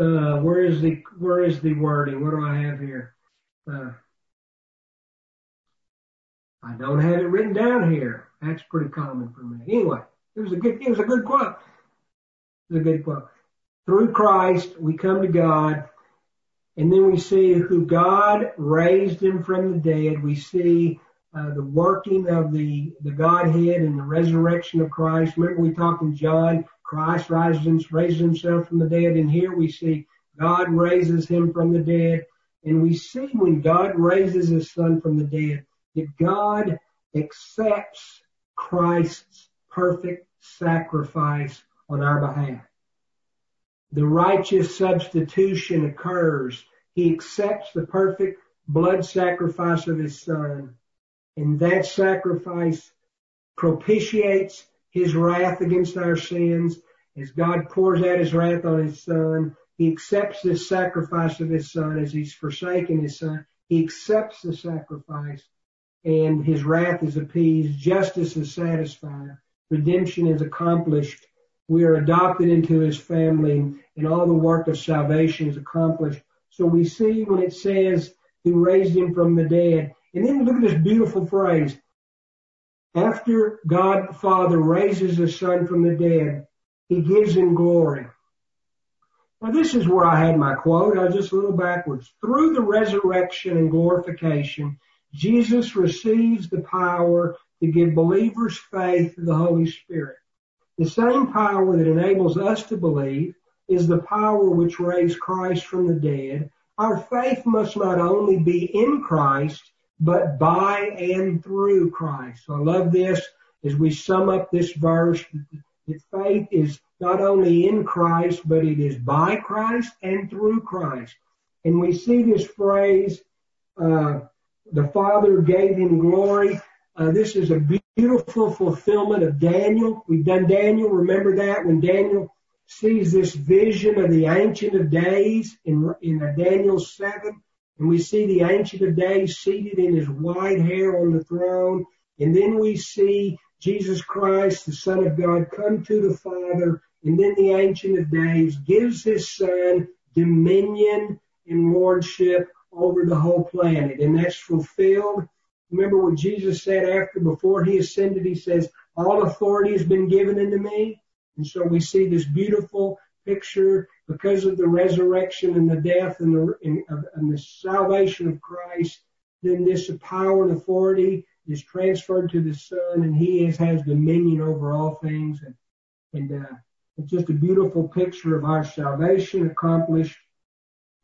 uh, where is the, where is the wording? What do I have here? Uh, I don't have it written down here. That's pretty common for me. Anyway, it was a good, it was a good quote. It was a good quote. Through Christ, we come to God, and then we see who God raised him from the dead. We see uh, the working of the, the Godhead and the resurrection of Christ. Remember, we talked in John, Christ rises, raises himself from the dead, and here we see God raises him from the dead. And we see when God raises his son from the dead, that God accepts Christ's perfect sacrifice on our behalf. The righteous substitution occurs. He accepts the perfect blood sacrifice of his son. And that sacrifice propitiates his wrath against our sins. As God pours out his wrath on his son, he accepts this sacrifice of his son. As he's forsaken his son, he accepts the sacrifice, and his wrath is appeased. Justice is satisfied. Redemption is accomplished. We are adopted into his family, and all the work of salvation is accomplished. So we see when it says he raised him from the dead. And then look at this beautiful phrase. After God the Father raises his son from the dead, he gives him glory. Now this is where I had my quote. I was just a little backwards. Through the resurrection and glorification, Jesus receives the power to give believers faith in the Holy Spirit. The same power that enables us to believe is the power which raised Christ from the dead. Our faith must not only be in Christ, but by and through Christ. So I love this as we sum up this verse, that faith is not only in Christ, but it is by Christ and through Christ. And we see this phrase, uh, the Father gave him glory. Uh, this is a beautiful fulfillment of Daniel. We've done Daniel. Remember that when Daniel sees this vision of the Ancient of Days in, in Daniel seven. And we see the Ancient of Days seated in his white hair on the throne. And then we see Jesus Christ, the Son of God, come to the Father. And then the Ancient of Days gives his Son dominion and lordship over the whole planet. And that's fulfilled. Remember what Jesus said after, before he ascended, he says, all authority has been given unto me. And so we see this beautiful picture because of the resurrection and the death and the, and, and the salvation of Christ. Then this power and authority is transferred to the Son, and he is, has dominion over all things. And, and uh, it's just a beautiful picture of our salvation accomplished.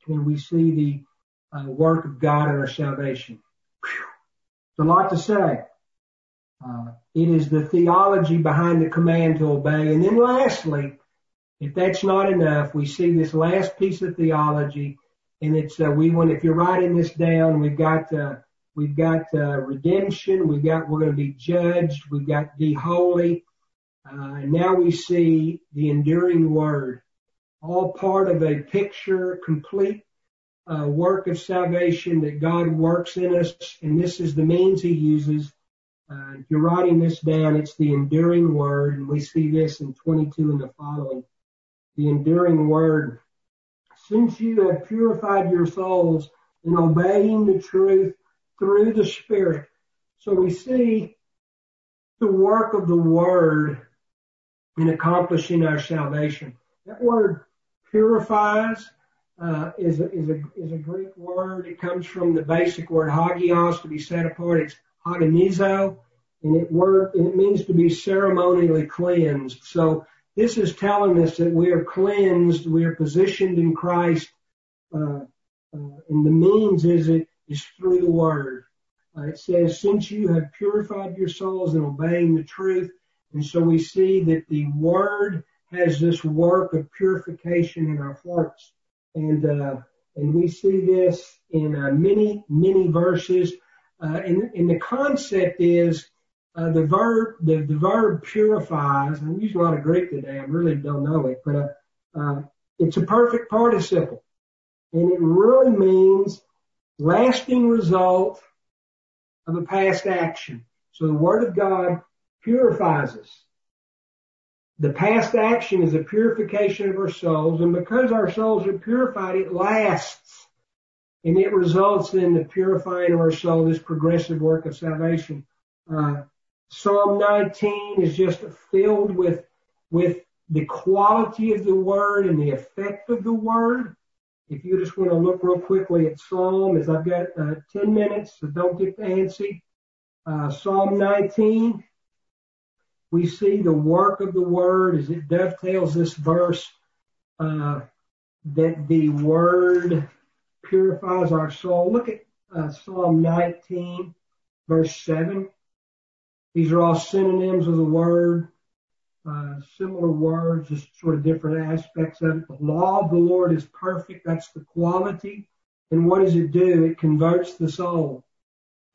And we see the Uh, work of God in our salvation. Whew. It's a lot to say. Uh, it is the theology behind the command to obey. And then lastly, if that's not enough, we see this last piece of theology, and it's uh, we want. If you're writing this down, we've got uh, we've got uh, redemption. We've got we're going to be judged. We've got be holy. Uh, and now we see the enduring word, all part of a picture complete. Uh, work of salvation that God works in us, and this is the means he uses. Uh, if you're writing this down, it's the enduring word, and we see this in twenty-two and the following. The enduring word. Since you have purified your souls in obeying the truth through the Spirit. So we see the work of the word in accomplishing our salvation. That word purifies. Uh, is, a, is, a, is a Greek word. It comes from the basic word hagios, to be set apart. It's hagonizo, and it, word, and it means to be ceremonially cleansed. So this is telling us that we are cleansed, we are positioned in Christ, uh, uh, and the means is it is through the word. Uh, it says, since you have purified your souls in obeying the truth, and so we see that the word has this work of purification in our hearts. And uh, and we see this in uh, many, many verses. Uh, and, and the concept is uh, the verb the, the verb purifies. I'm using a lot of Greek today. I really don't know it. But uh, uh, it's a perfect participle. And it really means lasting result of a past action. So the Word of God purifies us. The past action is a purification of our souls, and because our souls are purified, it lasts, and it results in the purifying of our soul, this progressive work of salvation. Uh, Psalm nineteen is just filled with with the quality of the Word and the effect of the Word. If you just want to look real quickly at Psalm, as I've got uh, ten minutes, so don't get antsy. Uh, Psalm nineteen, we see the work of the Word as it dovetails this verse uh, that the Word purifies our soul. Look at uh, Psalm nineteen, verse seven. These are all synonyms of the Word, uh, similar words, just sort of different aspects of it. The law of the Lord is perfect. That's the quality. And what does it do? It converts the soul.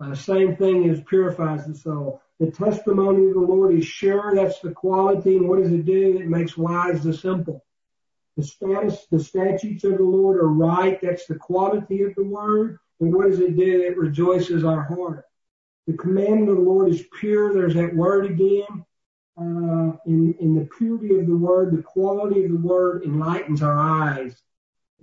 Uh, same thing as purifies the soul. The testimony of the Lord is sure. That's the quality. And what does it do? It makes wise the simple. The status, the statutes of the Lord are right. That's the quality of the Word. And what does it do? It rejoices our heart. The commandment of the Lord is pure. There's that word again. Uh, in, in the purity of the Word, the quality of the Word enlightens our eyes.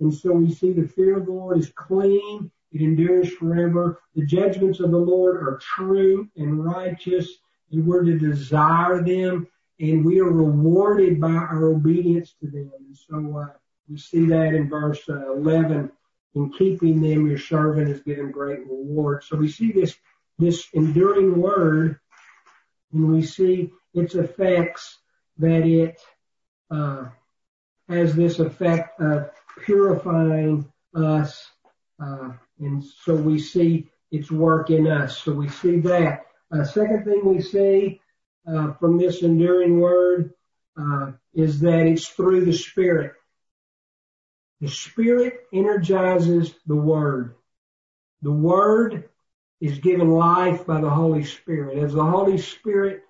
And so we see the fear of the Lord is clean. It endures forever. The judgments of the Lord are true and righteous, and we're to desire them, and we are rewarded by our obedience to them. And so uh, we see that in verse uh, eleven. In keeping them, your servant is given great reward. So we see this this enduring Word, and we see its effects, that it uh, has this effect of purifying us. Uh, and so we see its work in us. So we see that. Uh, second thing we see uh, from this enduring Word uh, is that it's through the Spirit. The Spirit energizes the Word. The Word is given life by the Holy Spirit. As the Holy Spirit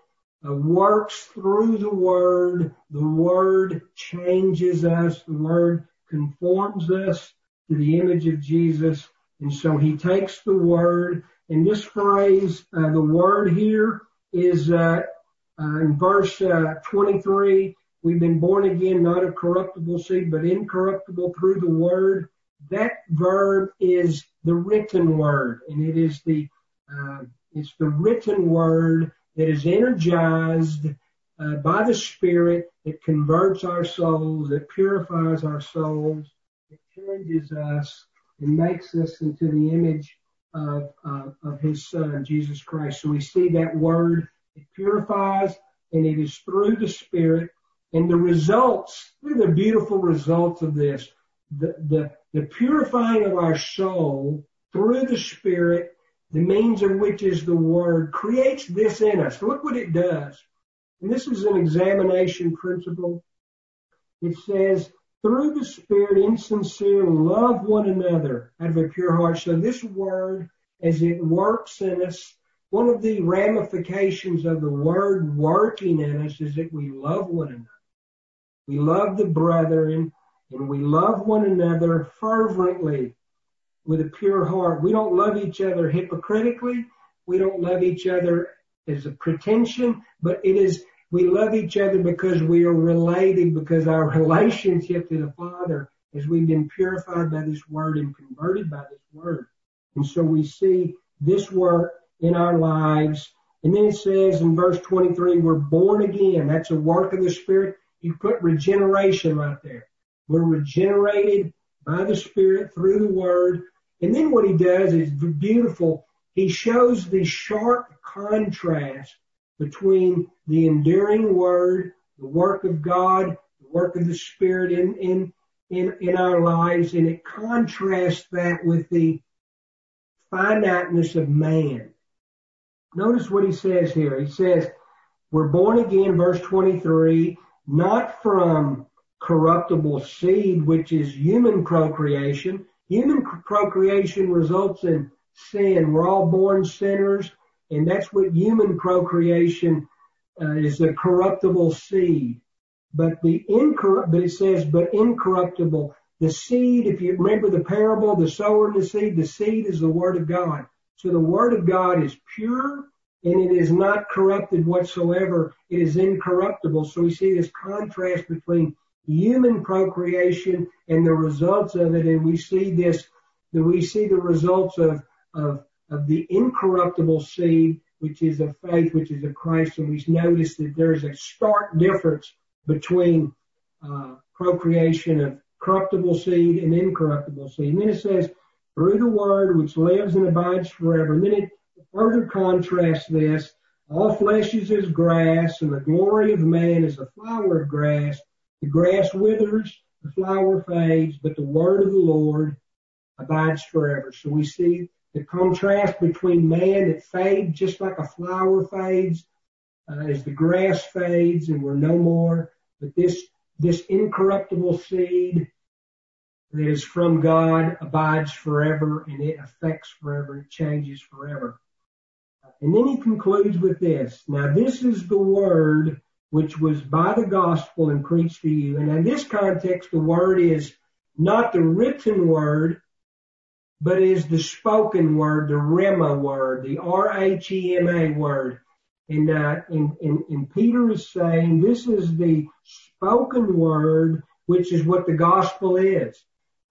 uh, works through the Word, the Word changes us. The Word conforms us to the image of Jesus. And so he takes the Word, and this phrase, uh, the Word here is uh, uh, in verse uh, twenty-three, we've been born again, not of corruptible seed, but incorruptible through the Word. That verb is the written Word, and it is the uh, it's the written Word that is energized uh, by the Spirit, that converts our souls, that purifies our souls, that changes us, and makes us into the image of, of, of his Son, Jesus Christ. So we see that Word, it purifies, and it is through the Spirit. And the results, look at the beautiful results of this. The, the, the purifying of our soul through the Spirit, the means of which is the Word, creates this in us. Look what it does. And this is an examination principle. It says, through the Spirit, insincere, love one another out of a pure heart. So this Word, as it works in us, one of the ramifications of the Word working in us is that we love one another. We love the brethren, and we love one another fervently with a pure heart. We don't love each other hypocritically. We don't love each other as a pretension, but it is we love each other because we are related, because our relationship to the Father, as we've been purified by this Word and converted by this Word. And so we see this work in our lives. And then it says in verse twenty-three, we're born again. That's a work of the Spirit. You put regeneration right there. We're regenerated by the Spirit through the Word. And then what he does is beautiful. He shows the sharp contrast between the enduring Word, the work of God, the work of the Spirit in, in, in, in our lives, and it contrasts that with the finiteness of man. Notice what he says here. He says, we're born again, verse twenty-three, not from corruptible seed, which is human procreation. Human procreation results in sin. We're all born sinners. And that's what human procreation uh, is, the corruptible seed. But the incorrupt, but it says, but incorruptible. The seed, if you remember the parable, the sower and the seed, the seed is the Word of God. So the Word of God is pure, and it is not corrupted whatsoever. It is incorruptible. So we see this contrast between human procreation and the results of it, and we see this, we see the results of, of, of the incorruptible seed, which is of faith, which is of Christ, and we notice that there's a stark difference between uh, procreation of corruptible seed and incorruptible seed. And then it says, through the word which lives and abides forever. And then it further contrasts this. All flesh is as grass, and the glory of man is the flower of grass. The grass withers, the flower fades, but the word of the Lord abides forever. So we see the contrast between man that fades just like a flower fades, uh, as the grass fades and we're no more, but this This incorruptible seed that is from God abides forever, and it affects forever, it changes forever. And then he concludes with this. Now this is the word which was by the gospel and preached to you. And in this context, the word is not the written word, but is the spoken word, the rhema word, the R H E M A word. And, uh, and, and, and Peter is saying this is the spoken word, which is what the gospel is.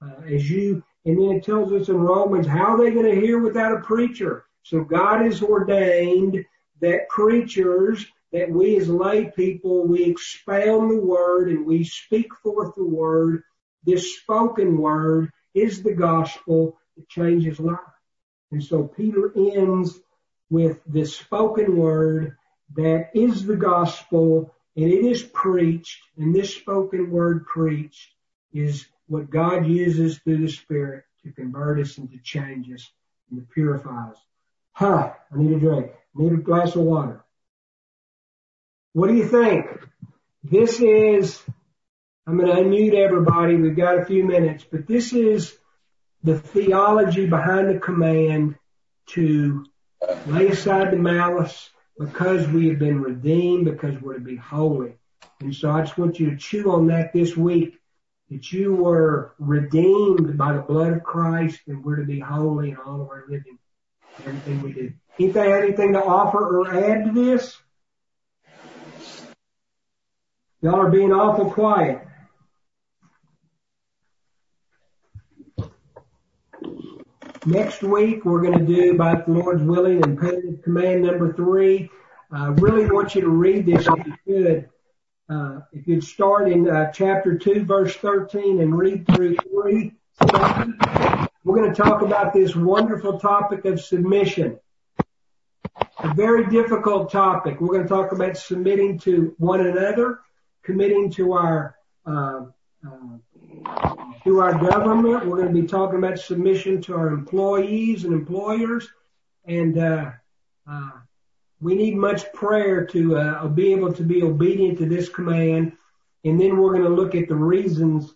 Uh, as you, and then it tells us in Romans, how are they going to hear without a preacher? So God has ordained that preachers, that we as lay people, we expound the word and we speak forth the word. This spoken word is the gospel that changes life. And so Peter ends with this spoken word that is the gospel, and it is preached, and this spoken word preached is what God uses through the Spirit to convert us and to change us and to purify us. Huh, I need a drink. I need a glass of water. What do you think? This is, I'm going to unmute everybody. We've got a few minutes, but this is the theology behind the command to lay aside the malice, because we have been redeemed, because we're to be holy. And so I just want you to chew on that this week, that you were redeemed by the blood of Christ, and we're to be holy in all of our living, everything we do. Anybody have anything to offer or add to this? Y'all are being awful quiet. Next week, we're going to do, by the Lord's willing, imperative command number three. I uh, really want you to read this if you could. Uh, if you'd start in uh, chapter two, verse thirteen, and read through three. We're going to talk about this wonderful topic of submission. A very difficult topic. We're going to talk about submitting to one another, committing to our uh, uh to our government. We're going to be talking about submission to our employees and employers. And uh, uh, we need much prayer to uh, be able to be obedient to this command. And then we're going to look at the reasons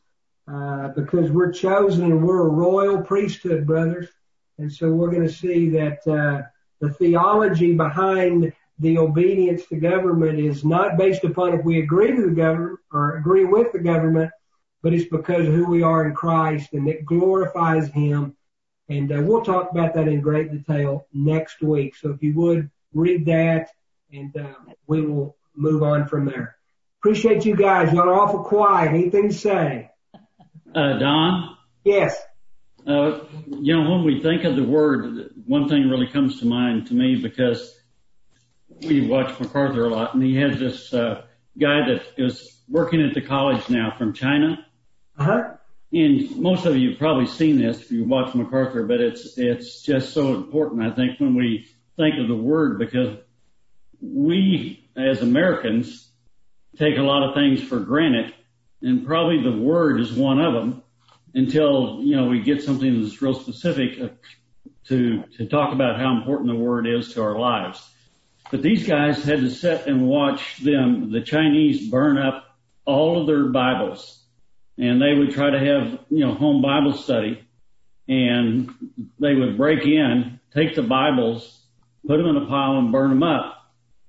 uh, because we're chosen and we're a royal priesthood, brothers. And so we're going to see that uh, the theology behind the obedience to government is not based upon if we agree to the government or agree with the government, but it's because of who we are in Christ, and it glorifies Him. And uh, we'll talk about that in great detail next week. So if you would, read that, and uh, we will move on from there. Appreciate you guys. Y'all are awful quiet. Anything to say? Uh, Don? Yes. Uh, you know, when we think of the word, one thing really comes to mind to me, because we watch MacArthur a lot, and he has this uh, guy that is working at the college now from China. Uh-huh. And most of you have probably seen this if you watch MacArthur, but it's it's just so important, I think, when we think of the word, because we as Americans take a lot of things for granted, and probably the word is one of them until, you know, we get something that's real specific to to talk about how important the word is to our lives. But these guys had to sit and watch them, the Chinese, burn up all of their Bibles. And they would try to have, you know, home Bible study, and they would break in, take the Bibles, put them in a pile and burn them up.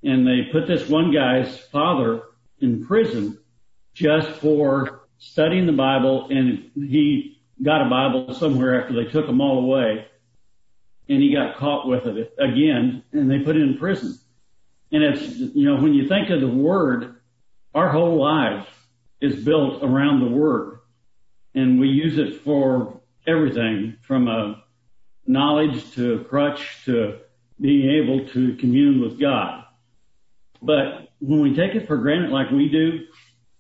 And they put this one guy's father in prison just for studying the Bible, and he got a Bible somewhere after they took them all away, and he got caught with it again, and they put him in prison. And it's, you know, when you think of the Word, our whole life is built around the Word, and we use it for everything from a knowledge to a crutch to being able to commune with God. But when we take it for granted like we do,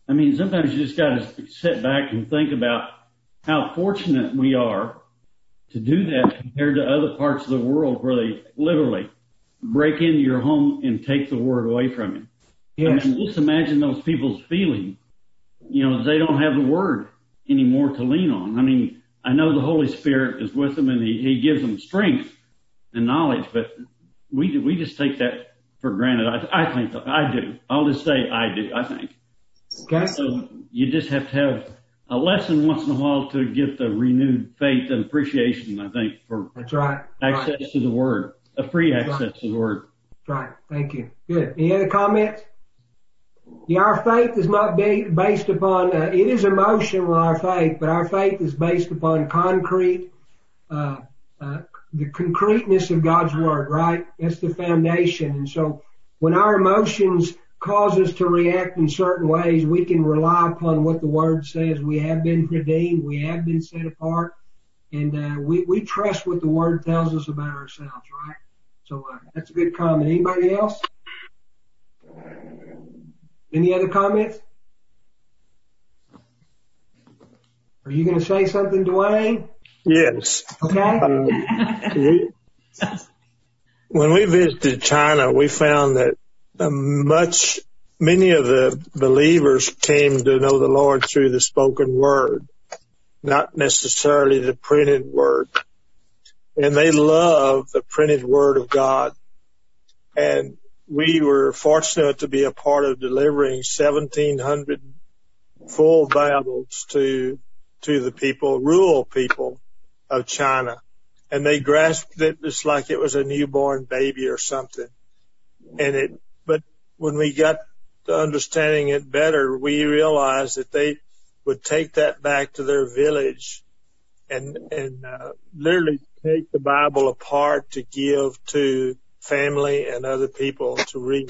I mean, sometimes you just got to sit back and think about how fortunate we are to do that compared to other parts of the world where they literally break into your home and take the Word away from you. Yes. I mean, just imagine those people's feeling, you know, they don't have the Word anymore to lean on. I mean, I know the Holy Spirit is with them and he, he gives them strength and knowledge, but we we just take that for granted. I, I think I do. I'll just say I do, I think. Okay. So you just have to have a lesson once in a while to get the renewed faith and appreciation, I think, for That's right. access right. to the Word, a free That's access right. to the Word. That's right. Thank you. Good. Any other comments? Yeah, our faith is not based upon, uh, it is emotional, our faith, but our faith is based upon concrete, uh, uh, the concreteness of God's Word, right? That's the foundation. And so when our emotions cause us to react in certain ways, we can rely upon what the Word says. We have been redeemed. We have been set apart. And uh, we, we trust what the Word tells us about ourselves, right? So uh, that's a good comment. Anybody else? Any other comments? Are you going to say something, Dwayne? Yes. Okay. Um, we, when we visited China, we found that much, many of the believers came to know the Lord through the spoken word, not necessarily the printed word. And they love the printed word of God. And we were fortunate to be a part of delivering seventeen hundred full Bibles to, to the people, rural people of China. And they grasped it just like it was a newborn baby or something. And it, but when we got to understanding it better, we realized that they would take that back to their village and, and, uh, literally take the Bible apart to give to family and other people to read,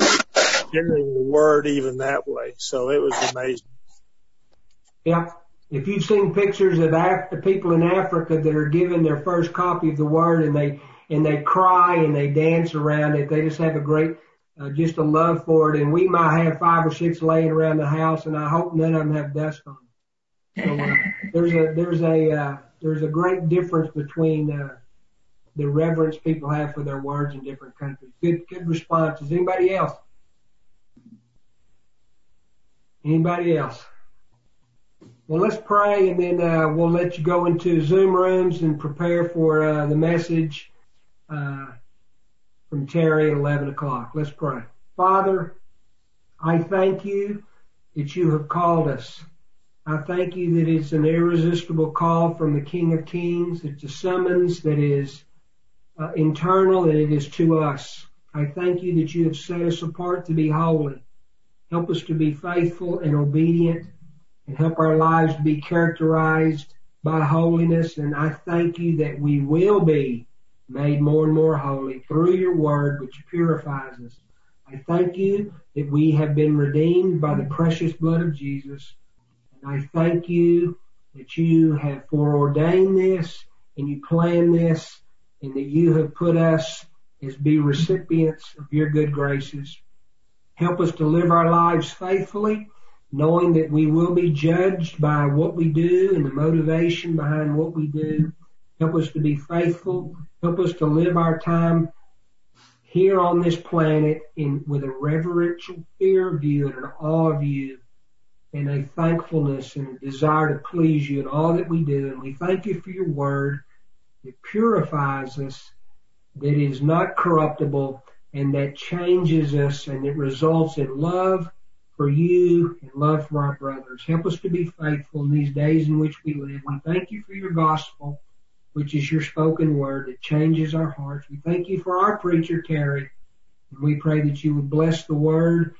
sharing the Word even that way. So it was amazing. Yeah. If you've seen pictures of Af- the people in Africa that are given their first copy of the Word and they, and they cry and they dance around it, they just have a great, uh, just a love for it. And we might have five or six laying around the house, and I hope none of them have dust on them. So uh, there's a, there's a, uh, there's a great difference between, uh, the reverence people have for their words in different countries. Good, good responses. Anybody else? Anybody else? Well, let's pray, and then uh, we'll let you go into Zoom rooms and prepare for uh, the message uh, from Terry at eleven o'clock. Let's pray. Father, I thank you that you have called us. I thank you that it's an irresistible call from the King of Kings. It's a summons that is Uh, internal, and it is to us. I thank you that you have set us apart to be holy. Help us to be faithful and obedient, and help our lives to be characterized by holiness. And I thank you that we will be made more and more holy through your word, which purifies us. I thank you that we have been redeemed by the precious blood of Jesus. And I thank you that you have foreordained this, and you planned this, and that you have put us as be recipients of your good graces. Help us to live our lives faithfully, knowing that we will be judged by what we do and the motivation behind what we do. Help us to be faithful. Help us to live our time here on this planet in with a reverential fear of you and an awe of you and a thankfulness and a desire to please you in all that we do. And we thank you for your word. It purifies us, that is not corruptible, and that changes us, and it results in love for you and love for our brothers. Help us to be faithful in these days in which we live. We thank you for your gospel, which is your spoken word that changes our hearts. We thank you for our preacher, Terry, and we pray that you would bless the word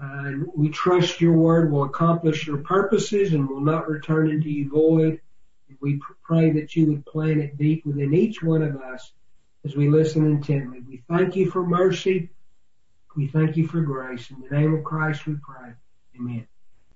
And we trust your word will accomplish your purposes and will not return into you void. And we pray that you would plant it deep within each one of us as we listen intently. We thank you for mercy. We thank you for grace. In the name of Christ we pray. Amen.